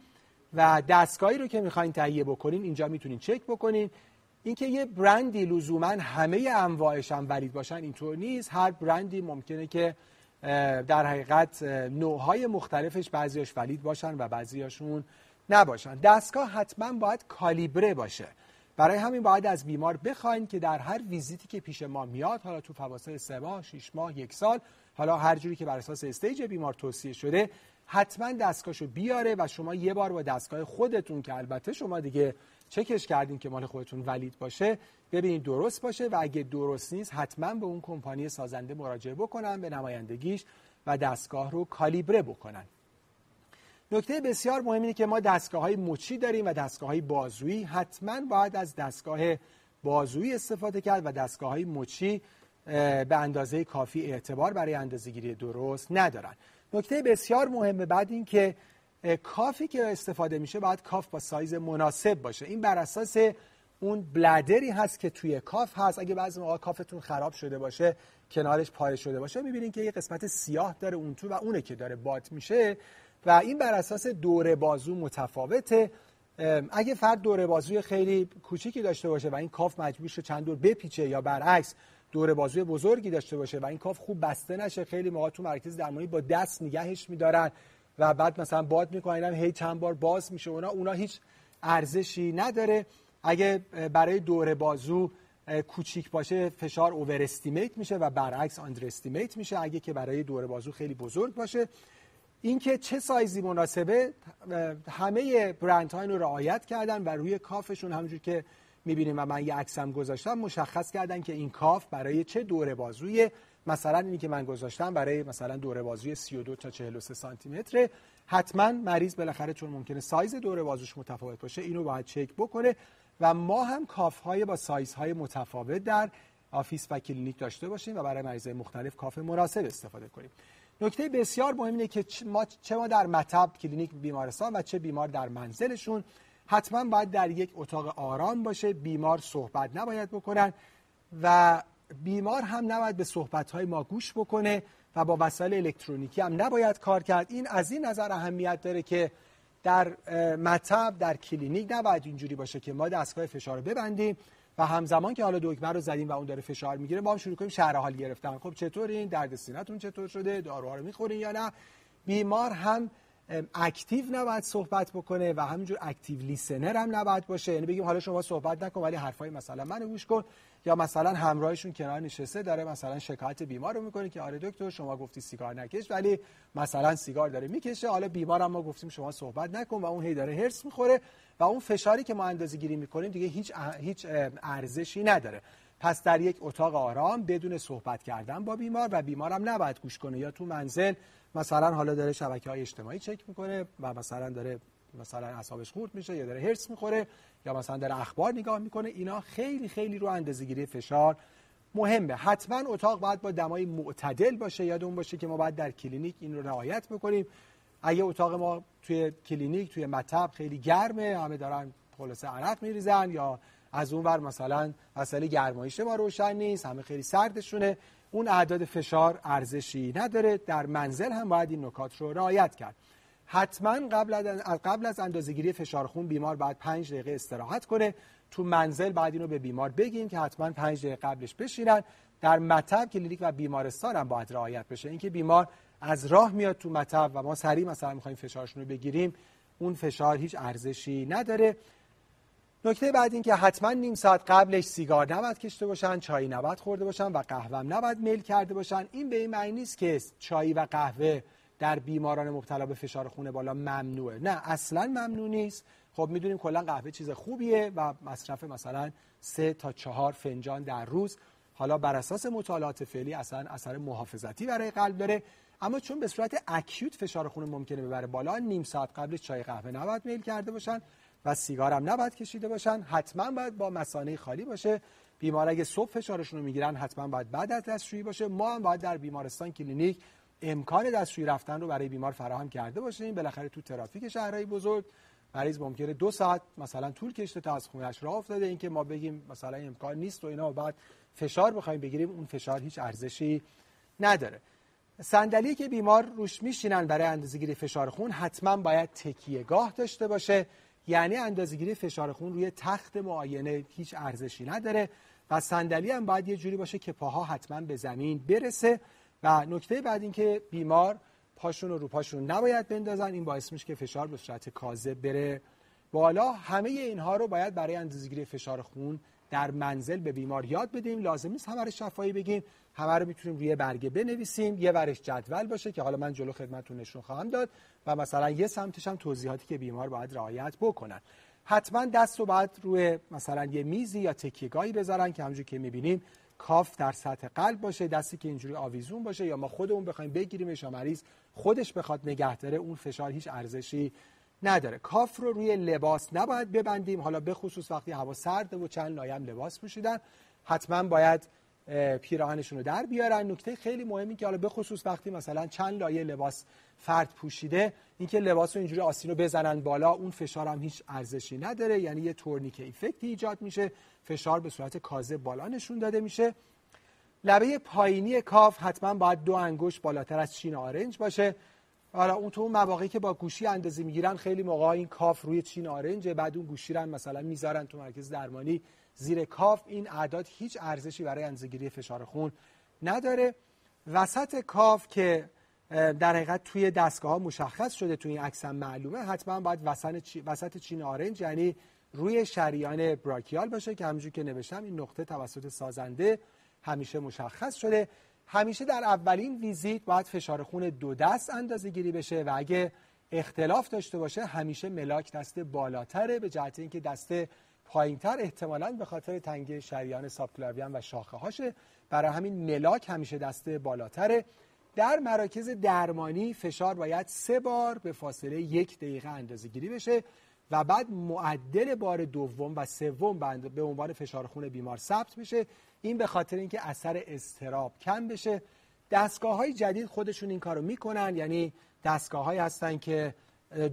و دستگاهی رو که میخواین تهیه بکنین اینجا میتونین چک بکنین. اینکه یه برندی لزوما همه انواعش هم ولید باشن اینطور نیست، هر برندی ممکنه که در حقیقت نوع‌های مختلفش بعضیاش ولید باشن و بعضیاشون نباشن. دستگاه حتما باید کالیبره باشه. برای همین باید از بیمار بخواین که در هر ویزیتی که پیش ما میاد، حالا تو فواصل 3 ماه، 6 ماه، 1 سال، حالا هر جوری که بر اساس استیج بیمار توصیه شده، حتما دستگاهشو بیاره و شما یه بار با دستگاه خودتون که البته شما دیگه چکش کردین که مال خودتون ولید باشه، ببینید درست باشه، و اگه درست نیست حتما به اون کمپانی سازنده مراجعه بکنن، به نمایندگیش، و دستگاه رو کالیبره بکنن. نکته بسیار مهم اینه که ما دستگاه‌های مچی داریم و دستگاه‌های بازویی. حتما باید از دستگاه بازویی استفاده کرد و دستگاه‌های مچی به اندازه کافی اعتبار برای اندازه‌گیری درست ندارن. نکته بسیار مهم بعد این که کافی که استفاده میشه باید کاف با سایز مناسب باشه. این بر اساس اون بلدری هست که توی کاف هست. اگه بعضی موقع کافتون خراب شده باشه، کنارش پاره شده باشه، می‌بینین که یه قسمت سیاه داره اون تو و اونه که داره بات میشه، و این بر اساس دوره بازو متفاوته. اگه فرد دوره بازوی خیلی کوچیکی داشته باشه و این کاف مجبور شه چند دور بپیچه، یا برعکس دوره بازوی بزرگی داشته باشه و این کاف خوب بسته نشه، خیلی موقع تو مرکز درمانی با دست نگهش می‌دارن و بعد مثلا باد می‌کنن، هم هی چند بار باز میشه، اونا هیچ ارزشی نداره. اگه برای دوره بازو کوچیک باشه فشار اوور استیمیت میشه و برعکس آندر استیمیت میشه اگه که برای دوره بازو خیلی بزرگ باشه. اینکه چه سایزی مناسبه، همه برندها اینو رعایت کردن و روی کافشون همونجور که میبینیم و من یه عکسم گذاشتم مشخص کردن که این کاف برای چه دوره بازویه. مثلا اینی که من گذاشتم برای مثلا دوره بازوی 32 تا 43 سانتی متر. حتما مریض بالاخره چون ممکنه سایز دوره بازوش متفاوت باشه اینو باید چک بکنه، و ما هم کاف‌های با سایزهای متفاوت در آفیس و کلینیک داشته باشیم و برای مریض‌های مختلف کاف مناسب استفاده کنیم. نکته بسیار مهم اینه که چه ما در مطب، کلینیک، بیمارستان و چه بیمار در منزلشون حتما باید در یک اتاق آرام باشه. بیمار صحبت نباید بکنن و بیمار هم نباید به صحبت‌های ما گوش بکنه و با وسایل الکترونیکی هم نباید کار کرد. این از این نظر اهمیت داره که در مطب، در کلینیک نباید اینجوری باشه که ما دستگاه فشار رو ببندیم و همزمان که حالا دکمه رو زدیم و اون داره فشار میگیره ما هم شروع کنیم شرح حال گرفتن. خب چطورین؟ درد سینه‌تون چطور شده؟ داروها رو میخورین یا نه؟ بیمار هم اکتیو نباید صحبت بکنه و همینجور اکتیو لیسنر هم نباید باشه. یعنی بگیم حالا شما صحبت نکن ولی حرفای مثلا منو گوش کن، یا مثلا همراهشون کنار نشسته داره مثلا شکایت بیمار رو میکنه که آره دکتر شما گفتی سیگار نکش ولی مثلا سیگار داره میکشه، حالا بیمارم ما گفتیم شما صحبت نکن و اون هی داره هرس میخوره و اون فشاری که ما اندازه‌گیری میکنیم دیگه هیچ ارزشی نداره. پس در یک اتاق آرام بدون صحبت کردن با بیمار، و بیمارم نباید گوش کنه، یا تو منزل مثلا حالا داره شبکه‌های اجتماعی چک میکنه و مثلا داره مثلا اعصابش خورد میشه یا داره هرس میخوره یا مثلا داره اخبار نگاه میکنه. اینا خیلی خیلی رو اندازه‌گیری فشار مهمه. حتما اتاق باید با دمای معتدل باشه. یادمون باشه که ما باید در کلینیک این رو رعایت بکنیم. اگه اتاق ما توی کلینیک، توی مطب خیلی گرمه، همه دارن خلاصه عرق میریزن، یا از اونور مثلا مسئله گرمایش ما روشن نیست، همه خیلی سردشونه، اون اعداد فشار ارزشی نداره. در منزل هم باید این نکات رو رعایت کرد. حتما قبل از اندازه‌گیری فشار خون بیمار باید 5 دقیقه استراحت کنه. تو منزل باید اینو به بیمار بگیم که حتما 5 دقیقه قبلش بشینن در مطب کلینیک و بیمارستان هم باید رعایت بشه. اینکه بیمار از راه میاد تو مطب و ما سریع مثلا میخوایم فشارشون رو بگیریم، اون فشار هیچ ارزشی نداره. نکته بعد این که حتما نیم ساعت قبلش سیگار نباید کشیده باشن، چای نباید خورده باشن و قهوه هم نباید میل کرده باشن. این به این معنی نیست که چای و قهوه در بیماران مبتلا به فشار خون بالا ممنوعه، نه اصلا ممنوع نیست. خب میدونیم کلا قهوه چیز خوبیه و مصرف مثلا 3 تا 4 فنجان در روز، حالا بر اساس مطالعات فعلی اصلا اثر محافظتی برای قلب داره، اما چون به صورت اکیوت فشار خون ممکنه ببره بالا، نیم ساعت قبلش چای قهوه نباید میل کرده باشن و سیگار هم نباید کشیده باشن. حتما باید با مثانه خالی باشه. بیمار اگه صبح فشارشون رو میگیرن حتما باید بعد از دستشویی باشه. ما هم باید در بیمارستان کلینیک امکان دستشویی رفتن رو برای بیمار فراهم کرده باشیم. بالاخره تو ترافیک شهرهای بزرگ مریض ممکنه 2 ساعت مثلا طول کشته تا از خونه‌اش راه افتاده، اینکه ما بگیم مثلا امکان نیست و اینا بعد فشار بخوایم بگیریم، اون فشار هیچ ارزشی نداره. صندلی که بیمار روش میشینن برای اندازه‌گیری فشار خون حتما باید تکیه‌گاه داشته باشه، یعنی اندازه‌گیری فشار خون روی تخت معاینه هیچ ارزشی نداره و صندلی هم باید یه جوری باشه که پاها حتما به زمین برسه. و نکته بعد این که بیمار پاشون رو پاشون نباید بندازن، این باعث میشه که فشار به صورت کاذب بره بالا. همه اینها رو باید برای اندازه‌گیری فشار خون در منزل به بیمار یاد بدیم. لازم نیست همه رو شفاهی بگیم، همه رو میتونیم روی برگه بنویسیم، یه ورش جدول باشه که حالا من جلو خدمتتون نشون خواهم داد و مثلا یه سمتش هم توضیحاتی که بیمار باید رعایت بکنن. حتما دست رو باید روی مثلا یه میزی یا تکیه‌گاهی بذارن که همونجوری که می‌بینیم کاف در سطح قلب باشه، دستی که اینجوری آویزون باشه یا ما خودمون بخوایم بگیریمش یا مریض خودش بخواد نگه داره، اون فشار هیچ ارزشی نداره. کاف رو روی لباس نباید ببندیم، حالا به خصوص وقتی هوا سرده و چند لایه هم لباس پوشیدن. حتما باید پیراهنشون رو در بیارن. نکته خیلی مهمی که حالا به خصوص وقتی مثلا چند لایه لباس فرد پوشیده، اینکه لباس رو اینجوری آستین رو بزنن بالا، اون فشار هم هیچ ارزشی نداره، یعنی یه تورنیکه افکتی ایجاد میشه، فشار به صورت کاذب بالا نشون داده میشه. لبه پایینی کاف حتما باید 2 انگشت بالاتر از چین آرنج باشه. حالا اون تو مواقعی که با گوشی اندازه میگیرن خیلی موقع این کاف روی چین آرنج، بعد اون گوشی رو مثلا میذارن تو مرکز درمانی زیر کاف. این اعداد هیچ ارزشی برای اندازه‌گیری فشار خون نداره. وسط کاف که در حقیقت توی دستگاه‌ها مشخص شده، توی این عکس هم معلومه، حتما باید وسط چین آرنج یعنی روی شریان براکیال باشه که همونجوری که نوشتم این نقطه توسط سازنده همیشه مشخص شده. همیشه در اولین ویزیت باید فشار خون 2 دست اندازه‌گیری بشه و اگه اختلاف داشته باشه همیشه ملاک دست بالاتره، به جهت اینکه دست پایینتر احتمالاً به خاطر تنگی شریان سابکلاویان و شاخه هاشه، برای همین ملاک همیشه دست بالاتره. در مراکز درمانی فشار باید 3 بار به فاصله 1 دقیقه اندازه‌گیری بشه و بعد معدل بار 2 و 3 به عنوان فشار خون بیمار ثبت میشه. این به خاطر اینکه اثر اضطراب کم بشه. دستگاه‌های جدید خودشون این کارو میکنن، یعنی دستگاه‌هایی هستن که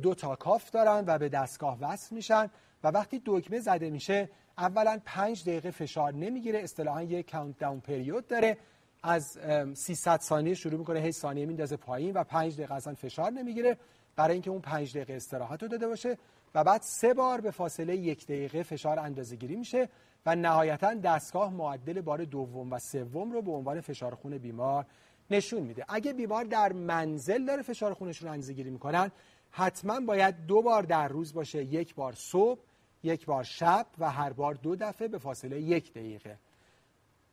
2 تا کاف دارن و به دستگاه وصل میشن و وقتی دکمه زده میشه اولا 5 دقیقه فشار نمیگیره، اصطلاحاً یک کاونت داون پریود داره، از 300 ثانیه شروع میکنه، هی ثانیه میندازه پایین و 5 دقیقه اصلا فشار نمیگیره برای اینکه اون 5 دقیقه استراحت رو داده باشه و بعد 3 بار به فاصله 1 دقیقه فشار اندازه‌گیری میشه و نهایتا دستگاه معدل بار 2 و 3 رو به عنوان فشار خون بیمار نشون میده. اگه بیمار در منزل داره فشار خونشون اندازه‌گیری میکنن حتما باید 2 بار در روز باشه، 1 بار صبح، 1 بار شب و هر بار 2 دفعه به فاصله 1 دقیقه.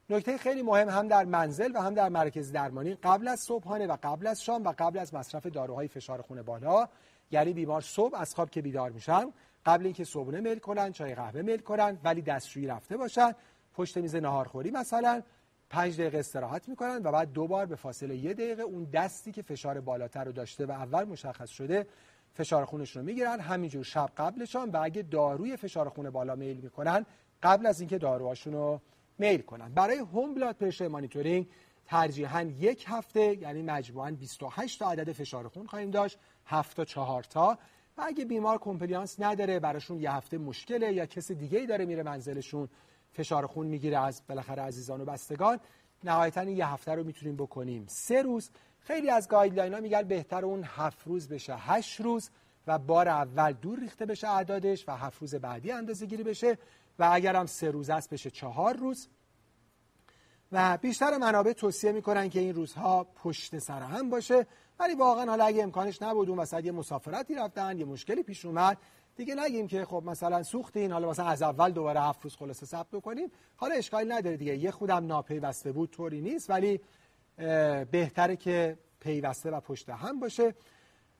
نکته خیلی مهم، هم در منزل و هم در مرکز درمانی قبل از صبحانه و قبل از شام و قبل از مصرف داروهای فشار خون بالا، یعنی بیمار صبح از خواب که بیدار میشن قبل اینکه صبحونه میل کنن، چای قهوه میل کنن ولی دستشویی رفته باشن، پشت میز ناهارخوری مثلا 5 دقیقه استراحت میکنن و بعد 2 بار به فاصله 1 دقیقه اون دستی که فشار بالاتر رو داشته و اول مشخص شده فشار خونش رو میگیرن. همینجور شب قبلشان و اگه داروی فشار خون بالا میل میکنن قبل از اینکه داروهاشون رو میل کنن. برای هوم بلاد پرشر مانیتورینگ ترجیحاً 1 هفته، یعنی مجموعاً 28 تا عدد فشار خون خواهیم داشت، 7 تا 4 تا. و اگه بیمار کمپلیانس نداره، براشون 1 هفته مشکله یا کسی دیگه‌ای داره میره منزلشون فشار خون میگیره از بالاخره عزیزان و بستگان، نهایتاً 1 هفته رو میتونیم بکنیم 3 روز. خیلی از گایدلاین‌ها میگن بهتر اون 7 روز بشه 8 روز و بار اول دور ریخته بشه اعدادش و 7 روز بعدی اندازه‌گیری بشه و اگر هم 3 روز است بشه 4 روز. و بیشتر منابع توصیه میکنن که این روزها پشت سر هم باشه، ولی واقعا حالا اگه امکانش نبود اون وسط یه مسافرتی رفتن یه مشکلی پیش اومد، دیگه نگیم که خب مثلا سوختین حالا مثلا از اول دوباره 7 روز خلاصه ثبت کنیم، حالا اشکالی نداره دیگه، یه خودم ناپیوسته بود طوری نیست، ولی بهتره که پیوسته و پشت هم باشه.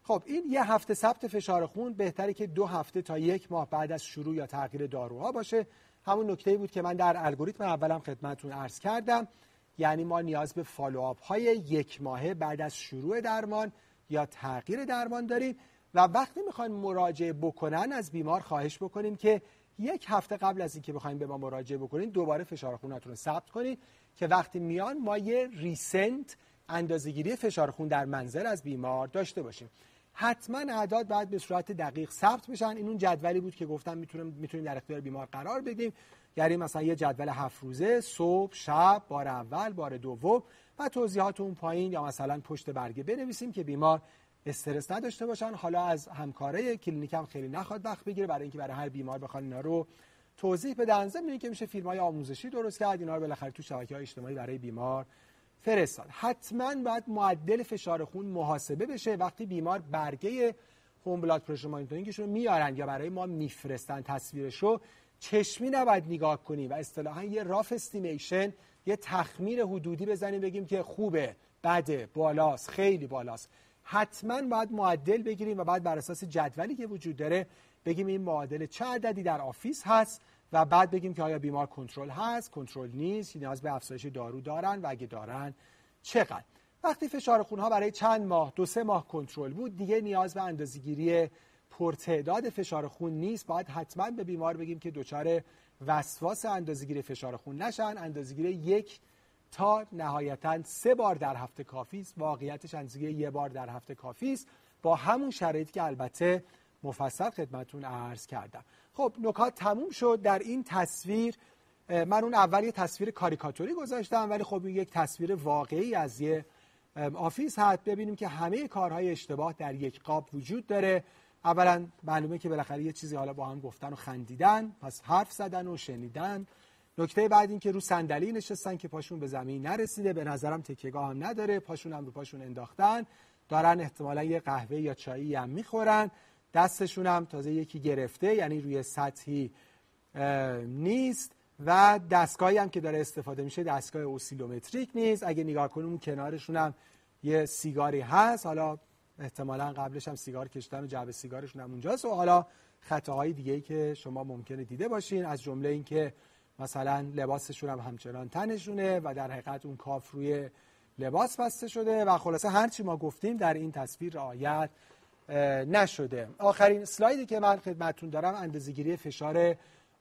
خب این یه هفته ثبت فشار خون بهتره که 2 هفته تا 1 ماه بعد از شروع یا تغییر داروها باشه. همون نکته‌ای بود که من در الگوریتم اولم خدمتتون عرض کردم، یعنی ما نیاز به فالوآپ‌های 1 ماهه بعد از شروع درمان یا تغییر درمان داریم و وقتی میخوایم مراجعه بکنن از بیمار خواهش بکنیم که 1 هفته قبل از اینکه بخوایم به ما مراجعه بکنین دوباره فشار خونتون رو ثبت کنین که وقتی میان ما یه ریسنت اندازه‌گیری فشار خون در منزل از بیمار داشته باشیم. حتما اعداد باید به صورت دقیق ثبت بشن. این اون جدولی بود که گفتم میتونیم در اختیار بیمار قرار بدیم، یعنی مثلا یه جدول 7 روزه، صبح، شب، بار اول، بار دوم و توضیحات اون پایین یا مثلا پشت برگه بنویسیم که بیمار استرس نداشته باشن. حالا از همکاره کلینیک هم خیلی نخواد وقت بگیره برای اینکه برای هر بیمار بخوان اینا رو توضیح بدن. ضمن که میشه فیلم‌های آموزشی درست کرد، اینا رو بالاخره تو شبکه‌های اجتماعی برای بیمار فرستاد. حتما باید معدل فشار خون محاسبه بشه. وقتی بیمار برگه هوم بلاد پرشر مانیتورینگش رو میارن یا برای ما میفرستن تصویرشو، چشمی نباید نگاه کنیم و اصطلاحاً یه راف استیمیشن، یه تخمیر حدودی بزنیم بگیم که خوبه، بده، بالاست، خیلی بالاست. حتما باید معادل بگیریم و بعد بر اساس جدولی که وجود داره بگیم این معادل چه عددی در آفیس هست و بعد بگیم که آیا بیمار کنترل هست، کنترل نیست، نیاز به افزایش دارو دارن و اگه دارن چقدر. وقتی فشار خون ها برای چند ماه، 2-3 ماه کنترل بود، دیگه نیاز به اندازه‌گیری پرتعداد فشار خون نیست. باید حتما به بیمار بگیم که دچار وسواس اندازه‌گیری فشار خون نشن. اندازه‌گیری 1 تا نهایتاً 3 بار در هفته کافی است. واقعیتش اندازه‌گیری 1 بار در هفته کافی است با همون شرایطی که البته مفصل خدمتتون عرض کردم. خب نکات تموم شد. در این تصویر من اون اول یه تصویر کاریکاتوری گذاشتم، ولی خب این یک تصویر واقعی از یه آفیس هست. ببینیم که همه کارهای اشتباه در یک قاب وجود داره. اولا معلومه که بالاخره یه چیزی حالا با هم گفتن و خندیدن، پس حرف زدن و شنیدن. نکته بعد این که رو صندلی نشستن که پاشون به زمین نرسیده، به نظرم تکیه‌گاه هم نداره، پاشون هم رو پاشون انداختن، دارن احتمالا یه قهوه یا چایی هم میخورن، دستشون هم تازه یکی گرفته یعنی روی سطحی نیست و دستگاهی هم که داره استفاده میشه دستگاه اوسیلومتریک نیست. اگه نگاه کنیم کنارشون هم یه سیگاری هست، حالا احتمالا قبلش هم سیگار کشیدن و جعبه سیگارشون هم اونجاست و حالا خطاهای دیگه‌ای که شما ممکنه دیده باشین، از جمله این که مثلا لباسشون هم همچنان تنشونه و در حقیقت اون کاف روی لباس بسته شده و خلاصه هرچی ما گفتیم در این تصویر رعایت نشده. آخرین اسلایدی که من خدمتتون دارم اندازه‌گیری فشار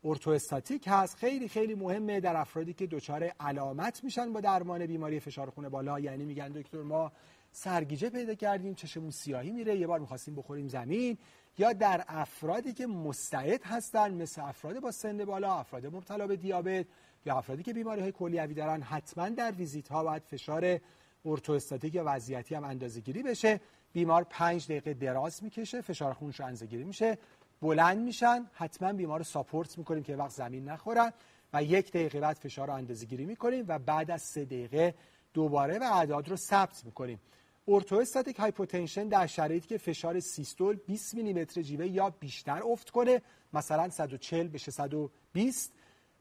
ارتواستاتیک هست. خیلی خیلی مهمه در افرادی که دچار علامت میشن با درمان بیماری فشار خون بالا، یعنی میگن دکتر ما سرگیجه پیدا کردیم، چشمون سیاهی میره، یه بار می‌خواستیم بخوریم زمین، یا در افرادی که مستعد هستن مثل افراد با سن بالا، افراد مبتلا به دیابت یا افرادی که بیماری‌های کلیوی دارن، حتما در ویزیت‌ها باید فشار ارتواستاتیک یا وضعیتی هم اندازه‌گیری بشه. بیمار 5 دقیقه دراز میکشه، فشار خونش اندازه‌گیری میشه، بلند میشن، حتما بیمار رو ساپورت میکنیم که وقت زمین نخورن و 1 دقیقه بعد فشار رو اندازه‌گیری میکنیم و بعد از 3 دقیقه دوباره و اعداد رو ثبت میکنیم. ارتواستاتیک هایپوتنشن در شرایطی که فشار سیستول 20 میلی متر جیوه یا بیشتر افت کنه، مثلا 140 بشه 120،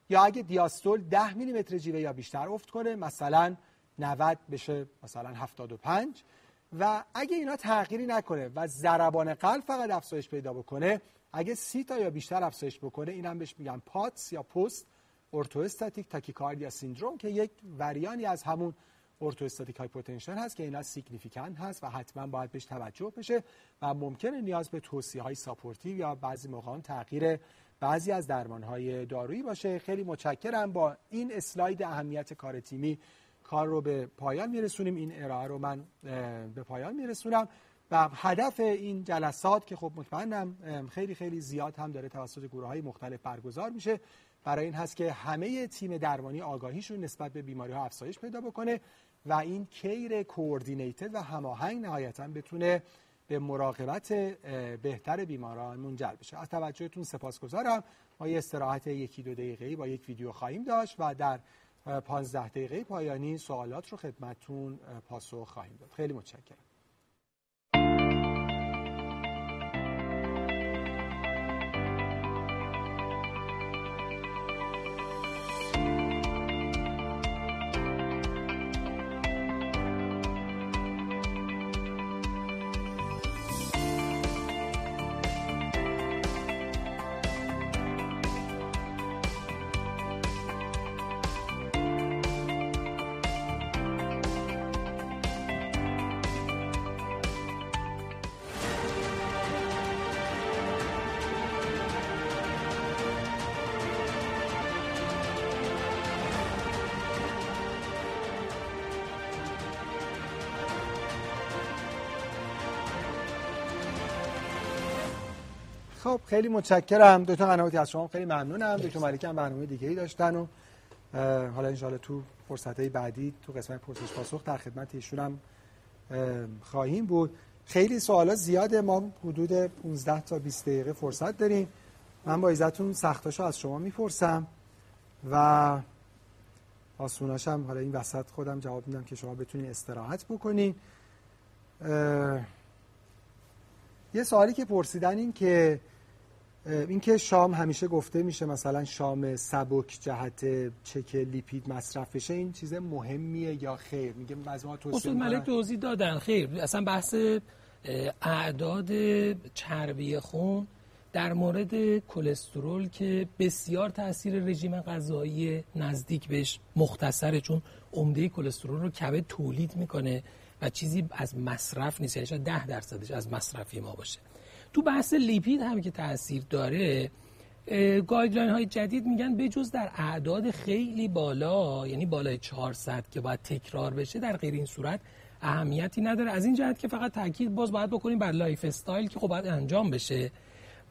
یا اگه دیاستول 10 میلی متر جیوه یا بیشتر افت کنه، مثلا 90 بشه مثلا 75، و اگه اینا تغییری نکنه و ضربان قلب فقط افزایش پیدا بکنه، اگه 30 تا یا بیشتر افزایش بکنه، این هم بهش میگن پاتس یا پست ارتواستاتیک تاکیکاردیا سیندروم که یک وریانی از همون ارتواستاتیک هایپوتنشن هست که اینا سیگنیفیکانت هست و حتما باید بهش توجه بشه و ممکنه نیاز به توصیه‌های ساپورتیو یا بعضی موقعا تغییر بعضی از درمان‌های دارویی باشه. خیلی متشکرم. با این اسلاید اهمیت کار تیمی کار رو به پایان میرسونیم. این ارائه رو من به پایان میرسونم و هدف این جلسات که خب مطمئنم خیلی خیلی زیاد هم داره توسط گروه‌های مختلف برگزار میشه، برای این هست که همه تیم درمانی آگاهیشون نسبت به بیماری‌ها افزایش پیدا بکنه و این کیر کوردینیتد و هماهنگ نهایتاً بتونه به مراقبت بهتر بیماران منجر بشه. از توجهتون سپاسگزارم. ما یه استراحت 1-2 دقیقه‌ای با یک ویدیو خواهیم داشت و در 15 دقیقه پایانی سوالات رو خدمتتون پاسخ خواهیم داد. خیلی متشکرم. خب خیلی متشکرم دکتر قنواتی، از شما خیلی ممنونم. دکتر ملکی هم برنامه دیگه‌ای داشتن و حالا انشالله تو فرصت‌های بعدی تو قسمت پرسش پاسخ در خدمت ایشون هم خواهیم بود. خیلی سوالا زیاده، ما حدود 15 تا 20 دقیقه فرصت داریم. من با عزتون سختاشو از شما میپرسم و آسوناشم حالا این وسط خودم جواب میدم که شما بتونین استراحت بکنین. یه سوالی که پرسیدن این که شام همیشه گفته میشه مثلا شام سبک جهت چک لیپید مصرف بشه، این چیز مهمیه یا خیر؟ میگه بعضی‌ها توصیه میکنن. ملک توضیح دادن خیر، اصلا بحث اعداد چربی خون در مورد کلسترول که بسیار تاثیر رژیم غذایی نزدیک بهش مختصره، چون عمده کلسترول رو کبد تولید میکنه و چیزی از مصرف نیست، یعنی 10% از مصرفی ما باشه. تو بحث لیپید هم که تأثیر داره، گایدلاین های جدید میگن بجز در اعداد خیلی بالا، یعنی بالای 400 که باید تکرار بشه، در غیر این صورت اهمیتی نداره، از این جهت که فقط تاکید باز باید بکنیم بر لایف استایل که خب باید انجام بشه.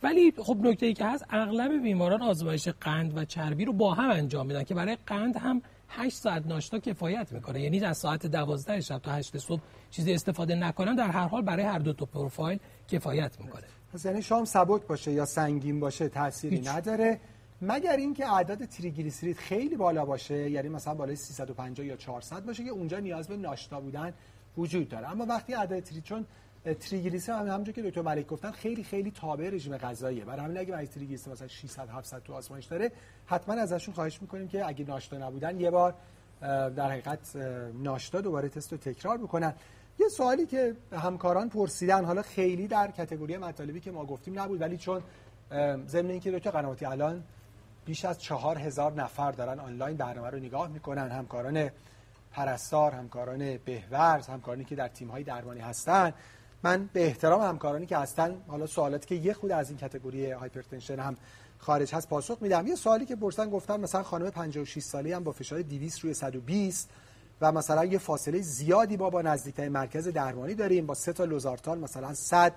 ولی خب نکته‌ای که هست، اغلب بیماران آزمایش قند و چربی رو با هم انجام میدن که برای قند هم 8 ساعت ناشتا کفایت میکنه، یعنی از ساعت 12 شب تا 8 صبح چیزی استفاده نکنن در هر حال برای هر دو تا پروفایل کفایت میکنه. پس یعنی شام سبک باشه یا سنگین باشه تأثیری نداره، مگر اینکه اعداد تریگلیسیرید خیلی بالا باشه، یعنی مثلا بالای 350 یا 400 باشه که اونجا نیاز به ناشتا بودن وجود داره. اما وقتی اعداد تریگلیسیرید همونجوری که دکتر ملک گفتن خیلی خیلی تابع رژیم غذاییه، برای همین اگه وقتی تریگلیسیرید مثلا 600 700 تو آزمایش داره، حتما ازشون خواهش می‌کنیم که اگه ناشتا نبودن یه بار در حقیقت ناشتا دوباره تست رو تکرار بکنن. یه سوالی که همکاران پرسیدن، حالا خیلی در کاتگوری مطالبی که ما گفتیم نبود، ولی چون ضمن اینکه دکتر قنواتی الان بیش از 4000 نفر دارن آنلاین برنامه رو نگاه می‌کنن، همکاران پرستار، همکاران بهورز، همکارانی که در تیم‌های درمانی هستن، من به احترام همکارانی که هستن حالا سوالاتی که یه خود از این کاتگوری هایپرتنشن هم خارج هست پاسخ میدم. یه سوالی که پرسیدن، گفتن مثلا خانم 56 ساله‌ای هم با فشار 200/120 و مثلا یه فاصله زیادی با نزدیکترین مرکز درمانی داریم، با 3 تا لوزارتان مثلا 100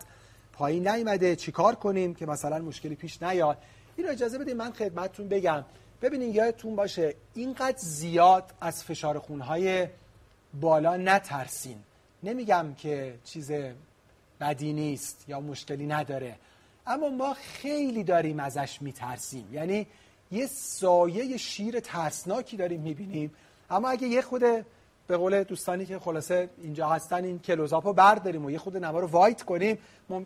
پایین نیومده، چیکار کنیم که مثلا مشکلی پیش نیاد؟ اینو اجازه بدید من خدمتتون بگم. ببینین یادتون باشه اینقدر زیاد از فشار خون‌های بالا نترسین. نمیگم که چیز بدی نیست یا مشکلی نداره، اما ما خیلی داریم ازش میترسیم، یعنی یه سایه شیر ترسناکی داریم میبینیم. اما اگه یه خود به قول دوستانی که خلاصه اینجا هستن این کلوزاپو برداریم و یه خود نما رو وایت کنیم،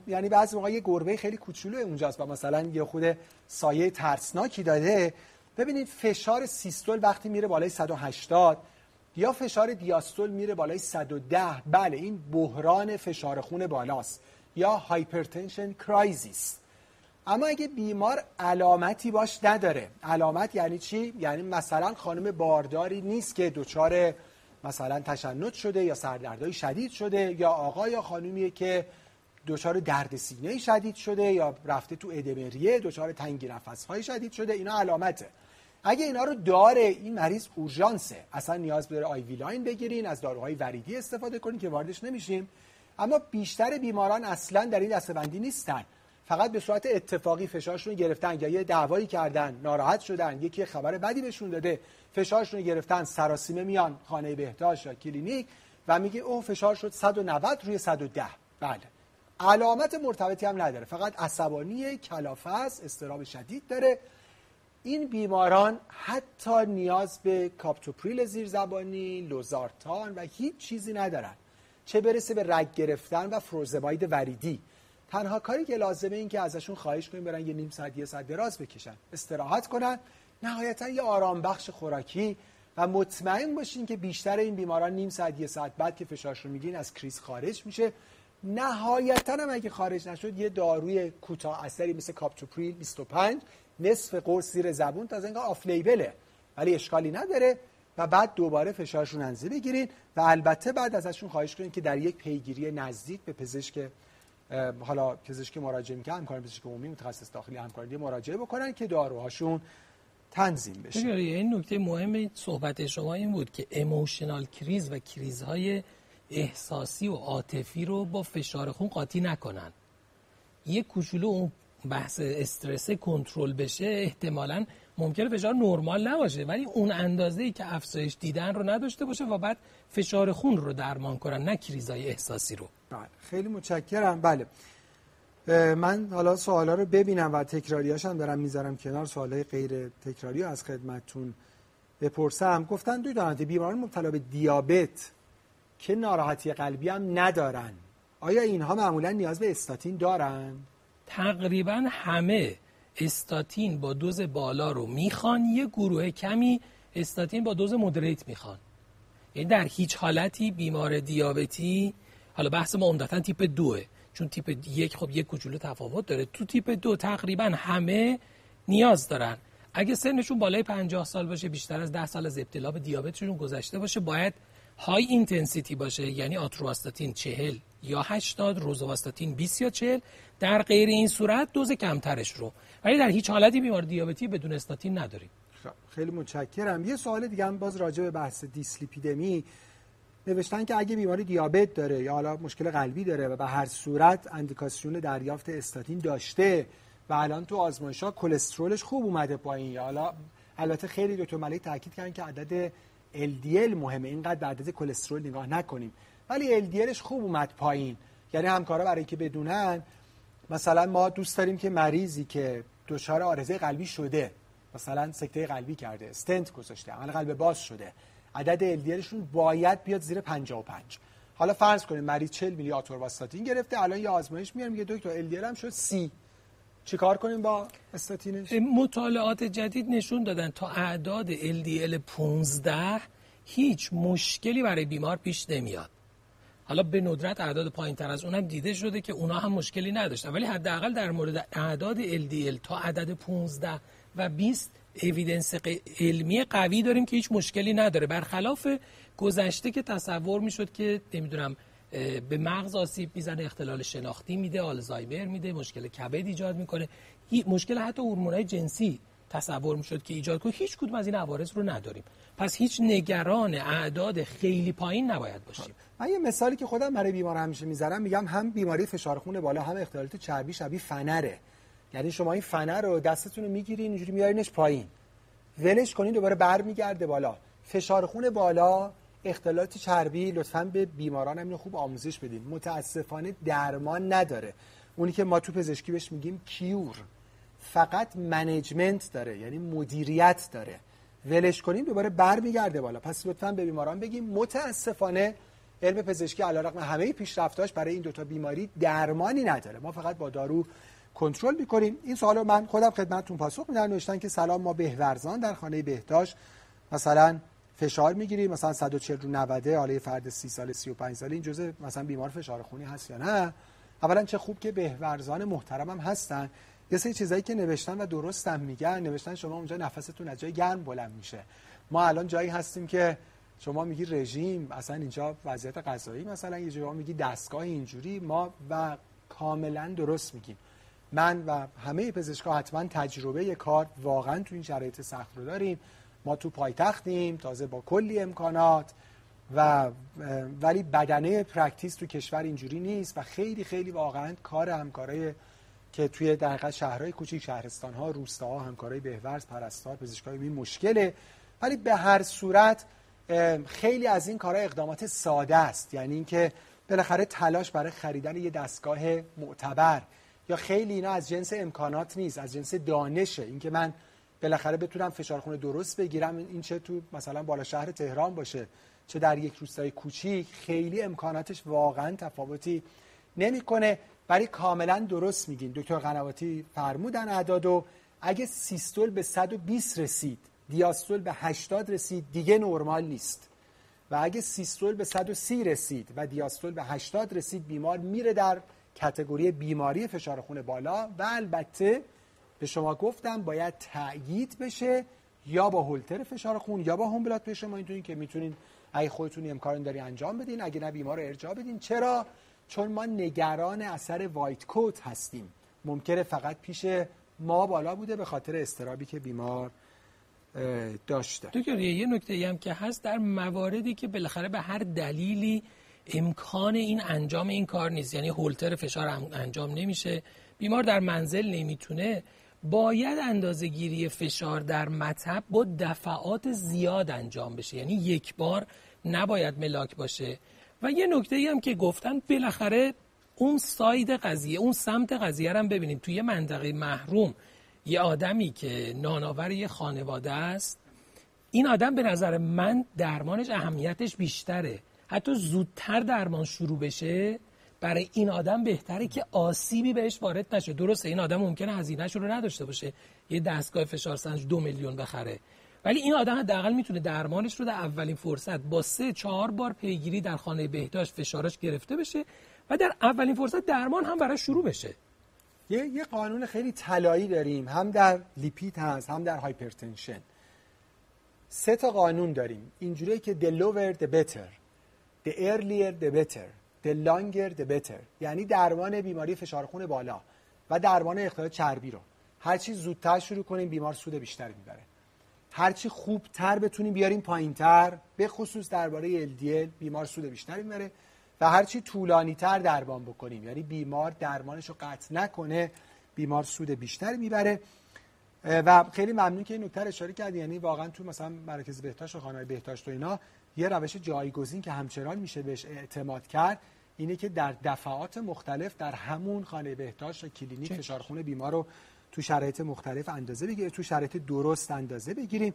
یعنی بعضی موقع یه گربه خیلی کوچولو اونجاست و مثلا یه خود سایه ترسناکی داره. ببینید فشار سیستول وقتی میره بالای 180 یا فشار دیاستول میره بالای 110، بله این بحران فشار خون بالاست یا هایپرتنشن کرایزیس. اما اگه بیمار علامتی باش نداره، علامت یعنی چی؟ یعنی مثلا خانم بارداری نیست که دچار مثلا تشنج شده یا سردردهای شدید شده، یا آقا یا خانومیه که دچار درد سینه شدید شده یا رفته تو ادمریه، دچار تنگی نفس‌های شدید شده، اینا علامته. اگه اینا رو داره این مریض اورژانسه، اصلا نیاز داره آی وی لاین بگیرین، از داروهای وریدی استفاده کنین که واردش نمیشیم. اما بیشتر بیماران اصلا در این دسته‌بندی نیستن، فقط به صورت اتفاقی فشارشون رو گرفتن، یا یه دعوایی کردن ناراحت شدن، یکی خبر بدی بهشون داده فشارشون رو گرفتن، سراسیمه میان خانه بهداشت یا کلینیک و میگه اوه فشار شد 190/110. بله علامت مرتبطی هم نداره، فقط عصبانیه، کلافه است، اضطراب شدید داره. این بیماران حتی نیاز به کاپتوپریل زیرزبانی، لوزارتان و هیچ چیزی ندارن، چه برسه به رگ گرفتن و فروزماید وریدی. تنها کاری که لازمه این که ازشون خواهش کنیم برن یه نیم ساعت یه ساعت دراز بکشن، استراحت کنن، نهایتا یه آرام بخش خوراکی، و مطمئن باشین که بیشتر این بیماران نیم ساعت یه ساعت بعد که فشارشون میگیرین از کریز خارج میشه. نهایتا هم اگه خارج نشود یه داروی کوتاه اثری مثل کاپتوپریل 25 نصف قرص زیر زبون، تا اینکه آف لیبله ولی اشکالی نداره، و بعد دوباره فشارشون انزه بگیرین و البته بعد ازشون خواهش کنین که در یک پیگیری نزدیک به پزشک، حالا پزشک مراجعه میکنه، همکار پزشک عمومی، متخصص داخلی، همکاری مراجعه بکنن که داروهاشون تنظیم بشه. این نکته مهم صحبت شما این بود که ایموشنال کریز و کریزهای احساسی و عاطفی رو با فشار خون قاطی نکنن. یه کوچولو اون بحث استرس کنترل بشه، احتمالاً ممکنه فشار نرمال نباشه ولی اون اندازه‌ای که افزایش دیدن رو نداشته باشه و بعد فشار خون رو درمان کنن، نه کریزهای احساسی رو. بله، خیلی متشکرم. بله، من حالا سوالا رو ببینم و تکراری‌هاش هم دارم میذارم کنار، سوالای غیر تکراری رو از خدمتتون بپرسم. گفتن دو تا بیماران مبتلا به دیابت که ناراحتی قلبی هم ندارن، آیا اینها معمولا نیاز به استاتین دارن؟ تقریبا همه استاتین با دوز بالا رو میخوان، یه گروه کمی استاتین با دوز مدریت میخوان. یعنی در هیچ حالتی بیمار دیابتی، حالا بحث ما عمدتاً تیپ دوه، چون تیپ یک خب یک کوچولو تفاوت داره، تو تیپ دو تقریبا همه نیاز دارن. اگه سنشون بالای 50 سال باشه، بیشتر از 10 سال از ابتلا به دیابتشون گذشته باشه، باید های اینتنسیتی باشه، یعنی آتورواستاتین 40 یا 80، روزواستاتین 20 یا 40. در غیر این صورت دوز کمترش رو، ولی در هیچ حالتی بیمار دیابتی بدون استاتین نداریم. خیلی متشکرم. یه سوال دیگه هم باز راجع به بحث دیسلیپیدمی نوشتن که اگه بیماری دیابت داره یا حالا مشکل قلبی داره و به هر صورت اندیکاسیون دریافت استاتین داشته و الان تو آزمایش‌ها کلسترولش خوب اومده پایین، یا حالا البته خیلی دکتر ملک تاکید کردن که عدد LDL مهمه، اینقدر به عدد کلسترول نگاه نکنیم، ولی LDLش خوب اومد پایین، یعنی همکارا برای اینکه بدونن، مثلا ما دوست داریم که مریضی که دچار آرزه قلبی شده، مثلا سکته قلبی کرده، استنت گذاشته، عمل قلب باز شده، عدد LDLشون باید بیاد زیر 55. حالا فرض کنیم مریض 40 میلی آتورواستاتین گرفته، الان یه آزمایش میارم میگه دکتر LDL هم شد 30، چیکار کنیم با استاتینش؟ مطالعات جدید نشون دادن تا اعداد LDL 15 هیچ مشکلی برای بیمار پیش نمیاد. حالا به ندرت اعداد پایین‌تر از اونم دیده شده که اونا هم مشکلی نداشتن، ولی حداقل در مورد اعداد LDL تا عدد 15 و 20 اویدنس علمی قوی داریم که هیچ مشکلی نداره، برخلاف گذشته که تصور میشد که نمیدونم به مغز آسیب میزنه، اختلال شناختی میده، آلزایمر میده، مشکل کبد ایجاد میکنه، مشکل حتی هورمونای جنسی تصور میشد که ایجاد کنه. هیچ کدوم از این عوارض رو نداریم، پس هیچ نگران اعداد خیلی پایین نباید باشیم. من یه مثالی که خودم برای بیمار همیشه میذارم، میگم هم بیماری فشار خون بالا، هم اختلالات چربی شبیه فنره، یعنی شما این فنر رو دستتون رو میگیرین اینجوری میارینش پایین، ولش کنین دوباره برمیگرده بالا. فشار خون بالا، اختلالات چربی، لطفاً به بیماران اینو خوب آموزش بدین، متاسفانه درمان نداره. اونی که ما تو پزشکی بهش میگیم کیور، فقط منیجمنت داره، یعنی مدیریت داره، ولش کنیم دوباره برمیگرده بالا. پس لطفاً به بیماران بگیم متاسفانه علم پزشکی علیرغم همه پیشرفتاش برای این دوتا بیماری درمانی نداره، ما فقط با دارو کنترل می‌کنیم. این سوالو من خودم خدمتتون پاسخ میدم. نوشتن که سلام، ما بهورزان در خانه بهداشت مثلا فشار میگیریم، مثلا 140 رو 90، حالا یه فرد 30 ساله 35 ساله این جزء مثلا بیمار فشار خونی هست یا نه؟ اولا چه خوب که بهورزان محترمم هستن، یه سری چیزایی که نوشتن و درستم میگن. نوشتن شما اونجا نفستون از جای گرم بلند میشه، ما الان جایی هستیم که شما میگی رژیم، اصلا اینجا وضعیت غذایی، مثلا یه جایی میگی دستگاه اینجوری، ما و کاملا درست میگیم. من و همه پزشکا حتما تجربه کار واقعا تو این شرایط سخت رو داریم، ما تو پایتختیم، تازه با کلی امکانات و ولی بدنه پرکتیس تو کشور اینجوری نیست و خیلی خیلی واقعا کار همکارای که توی در واقع شهرهای کوچیک، شهرستان‌ها، روستاها، همکارای بهورز، پرستار، پزشکای این مشکله. ولی به هر صورت خیلی از این کارا اقدامات ساده است، یعنی اینکه بالاخره تلاش برای خریدن یه دستگاه معتبر یا خیلی اینا از جنس امکانات نیست، از جنس دانشه. اینکه من بالاخره بتونم فشار خون درست بگیرم. این چه تو مثلا بالا شهر تهران باشه چه در یک روستای کوچیک، خیلی امکاناتش واقعا تفاوتی نمیکنه. برای کاملا درست میگین دکتر قنواتی فرمودن اعدادو، اگه سیستول به 120 رسید، دیاستول به 80 رسید دیگه نرمال نیست، و اگه سیستول به 130 رسید و دیاستول به 80 رسید بیمار میره در کاتگوری بیماری فشار خون بالا و البته به شما گفتم باید تأیید بشه یا با هولتر فشار خون یا با هم بلاد پرشر مانیتورینگ که میتونین اگه خودتون امکان داری انجام بدین، اگه نه بیمار رو ارجاع بدین. چرا؟ چون ما نگران اثر وایت کوت هستیم، ممکنه فقط پیش ما بالا بوده به خاطر اضطرابی که بیمار داشته. دکتر یه نکته هم که هست، در مواردی که بالاخره به هر دلیلی امکان این انجام این کار نیست، یعنی هولتر فشار انجام نمیشه، بیمار در منزل نمیتونه، باید اندازه‌گیری فشار در مطب با دفعات زیاد انجام بشه، یعنی یک بار نباید ملاک باشه. و یه نکته هم که گفتن بالاخره اون ساید قضیه، اون سمت قضیه رو هم ببینیم. توی منطقه محروم یه آدمی که نانآور یه خانواده است، این آدم به نظر من درمانش اهمیتش بیشتره، حتی زودتر درمان شروع بشه برای این آدم بهتره که آسیبی بهش وارد نشه. درسته این آدم ممکنه هزینه‌اش رو نداشته باشه، یه دستگاه فشار سنج 2 میلیون بخره، ولی این آدم حداقل میتونه درمانش رو در اولین فرصت با 3-4 بار پیگیری در خانه بهداشت فشارش گرفته بشه و در اولین فرصت درمان هم براش شروع بشه. یه قانون خیلی طلایی داریم، هم در لیپید هست هم در هایپرتنشن. 3 تا قانون داریم اینجوریه که the lower the better, the earlier the better, the longer the better. یعنی درمان بیماری فشار خون بالا و درمان اختلال چربی رو هر چی زودتر شروع کنیم بیمار سود بیشتر میبره، هر چی خوبتر بتونیم بیاریم پایینتر، به خصوص درباره LDL بیمار سود بیشتر میبره، و هر چی طولانی‌تر درمان بکنیم، یعنی بیمار درمانش رو قطع نکنه، بیمار سود بیشتر میبره. و خیلی ممنون که این نکته رو اشاره کردید، یعنی واقعا تو مثلا مراکز بهداشت و خانه‌های بهداشت و اینا یه روش جایگزین که همچنان میشه بهش اعتماد کرد اینه که در دفعات مختلف در همون خانه بهداشت و کلینیک فشار خون بیمار رو تو شرایط مختلف اندازه بگیریم، تو شرایط درست اندازه بگیریم.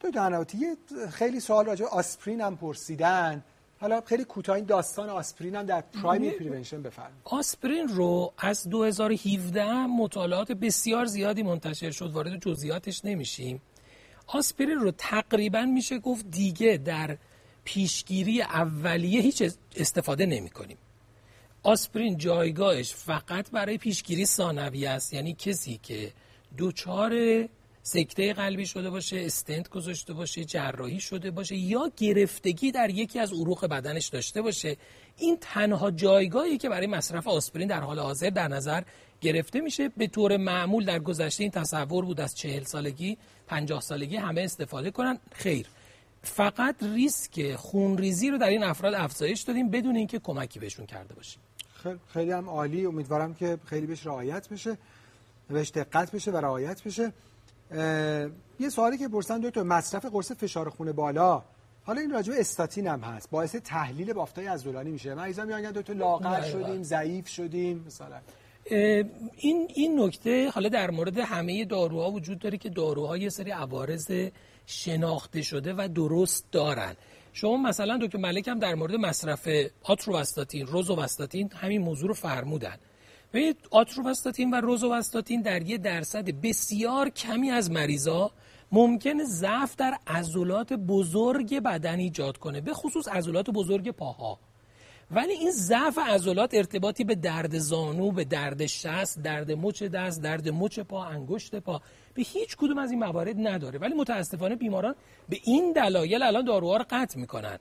تو داناوتی خیلی سوال راجع به آسپرین هم پرسیدن، حالا خیلی کوتاه این داستان آسپرین هم در پرایمری پریونشن بفرمایید. آسپرین رو از 2017 مطالعات بسیار زیادی منتشر شد، وارد جزئیاتش نمیشیم. آسپرین رو تقریبا میشه گفت دیگه در پیشگیری اولیه هیچ استفاده نمی‌کنیم. آسپرین جایگاهش فقط برای پیشگیری ثانویه است، یعنی کسی که دچار سکته قلبی شده باشه، استنت گذاشته باشه، جراحی شده باشه یا گرفتگی در یکی از عروق بدنش داشته باشه، این تنها جایگاهی که برای مصرف آسپرین در حال حاضر در نظر گرفته میشه. به طور معمول در گذشته این تصور بود از 40 سالگی 50 سالگی همه استفاده کنن، خیر، فقط ریسک خونریزی رو در این افراد افزایش دادیم بدون اینکه کمکی بهشون کرده باشیم. خیلی هم عالی، امیدوارم که خیلی بهش رعایت بشه، بهش دقت بشه و رعایت بشه. یه سوالی که پرسن دکتر مصرف قرص فشار خون بالا، حالا این راجع به استاتین هم هست، باعث تحلیل بافتای عضلانی میشه، مریضا میگن دکتر لاغر شدیم، ضعیف شدیم مثلا. این نکته حالا در مورد همه داروها وجود داره که داروها یه سری عوارض شناخته شده و درست دارن. شما مثلا دکتر ملک هم در مورد مصرف آتروواستاتین، روزوواستاتین همین موضوع رو فرمودن. ببینید آتروواستاتین و روزوواستاتین در یه درصد بسیار کمی از مریضا ممکنه ضعف در عضلات بزرگ بدن ایجاد کنه، به خصوص عضلات بزرگ پاها. ولی این ضعف عضلات ارتباطی به درد زانو، به درد شست، درد مچ دست، درد مچ پا، انگشت پا، به هیچ کدوم از این موارد نداره. ولی متاسفانه بیماران به این دلایل الان داروها رو قطع میکنن.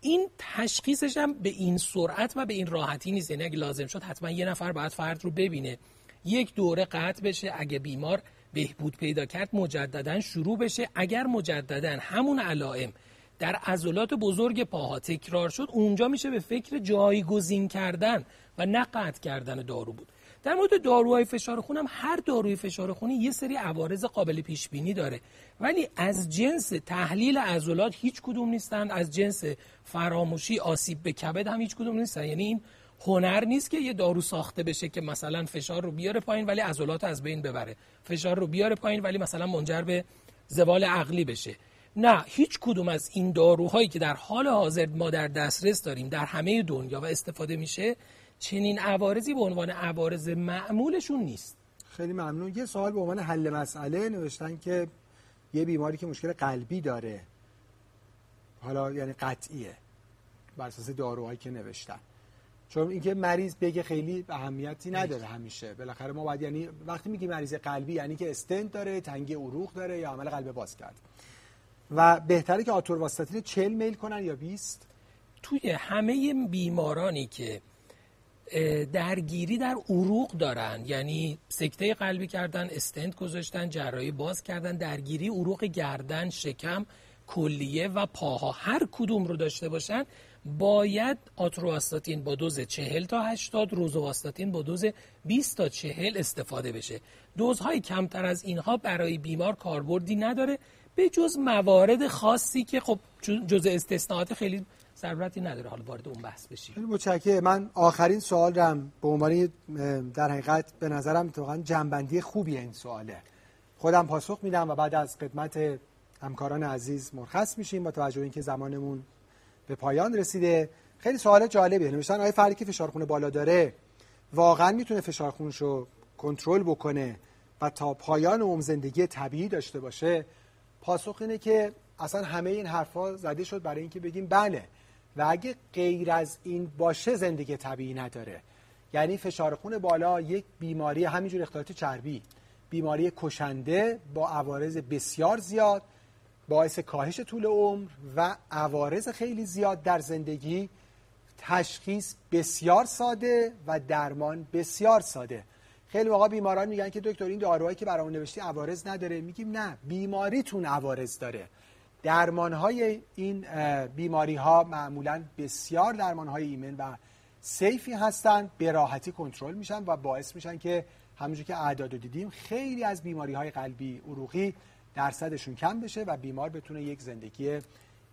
این تشخیصش هم به این سرعت و به این راحتی نیست، یعنی اگه لازم شد حتما یه نفر باید فرد رو ببینه، یک دوره قطع بشه، اگه بیمار بهبود پیدا کرد مجددا شروع بشه. اگر مجددا همون علائم در عضلات بزرگ پاها تکرار شد، اونجا میشه به فکر جایگزین کردن و نه قطع کردن دارو بود. در مورد داروهای فشار خون هم هر داروی فشار خونی یه سری عوارض قابل پیش بینی داره، ولی از جنس تحلیل عضلات هیچ کدوم نیستن، از جنس فراموشی، آسیب به کبد هم هیچ کدوم نیستن، یعنی این هنر نیست که یه دارو ساخته بشه که مثلا فشار رو بیاره پایین ولی عضلات از بین ببره، فشار رو بیاره پایین ولی مثلا منجر به زوال عقلی بشه. نه، هیچ کدوم از این داروهایی که در حال حاضر ما در دسترس داریم در همه دنیا و استفاده میشه چنین عوارضی به عنوان عوارض معمولشون نیست. خیلی ممنون. یه سوال به عنوان حل مسئله نوشتن که یه بیماری که مشکل قلبی داره، حالا یعنی قطعیه بر اساس داروهایی که نوشتن، چون اینکه مریض بگه خیلی اهمیتی نداره همیشه. بالاخره ما باید، یعنی وقتی میگیم مریض قلبی یعنی که استنت داره، تنگی عروق داره یا عمل قلب باز کرد. و بهتره که آتورواستاتین 40 میل کنن یا 20؟ توی همه بیمارانی که درگیری در عروق دارن، یعنی سکته قلبی کردن، استنت گذاشتن، جراحی باز کردن، درگیری عروق گردن، شکم، کلیه و پاها، هر کدوم رو داشته باشن، باید آتورواستاتین با دوز 40 تا 80، روزواستاتین با دوز 20 تا 40 استفاده بشه. دوزهای کمتر از اینها برای بیمار کاربردی نداره، به جز موارد خاصی که خب جزء استثناءات خیلی ضرورتی نداره حالا وارد اون بحث بشیم. خیلی متشکرم. من آخرین سوال رم به عنوان، در حقیقت به نظرم واقعا جنبندی خوبی این سواله، خودم پاسخ میدم و بعد از خدمت همکاران عزیز مرخص میشیم با توجه به اینکه زمانمون به پایان رسیده. خیلی سوال جالبیه. نوشتن آیا فردی که فشار خون بالا داره واقعا میتونه فشار خونشو کنترل بکنه و تا پایان عمر زندگی طبیعی داشته باشه؟ پاسخ اینه که اصلا همه این حرفا زده شد برای اینکه بگیم بله، و اگه غیر از این باشه زندگی طبیعی نداره. یعنی فشار خون بالا یک بیماری، همینجور اختلالات چربی، بیماری کشنده با عوارض بسیار زیاد، باعث کاهش طول عمر و عوارض خیلی زیاد در زندگی، تشخیص بسیار ساده و درمان بسیار ساده. خیلی واقعا بیماران میگن که دکتر این داروهایی که برامون نوشتی عوارض نداره. میگیم نه، بیماریتون عوارض داره. درمانهای این بیماریها معمولاً بسیار درمانهای ایمن و سیفی هستن، به راحتی کنترل میشن و باعث میشن که همونجوری که اعدادو دیدیم خیلی از بیماریهای قلبی عروقی درصدشون کم بشه و بیمار بتونه یک زندگی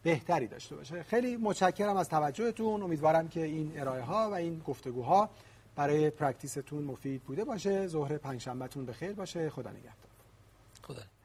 بهتری داشته باشه. خیلی متشکرم از توجهتون. امیدوارم که این ارائه ها و این گفتگوها برای پرکتیستون مفید بوده باشه. ظهر پنجشنبهتون بخیر باشه. خدا نگهدار. خدا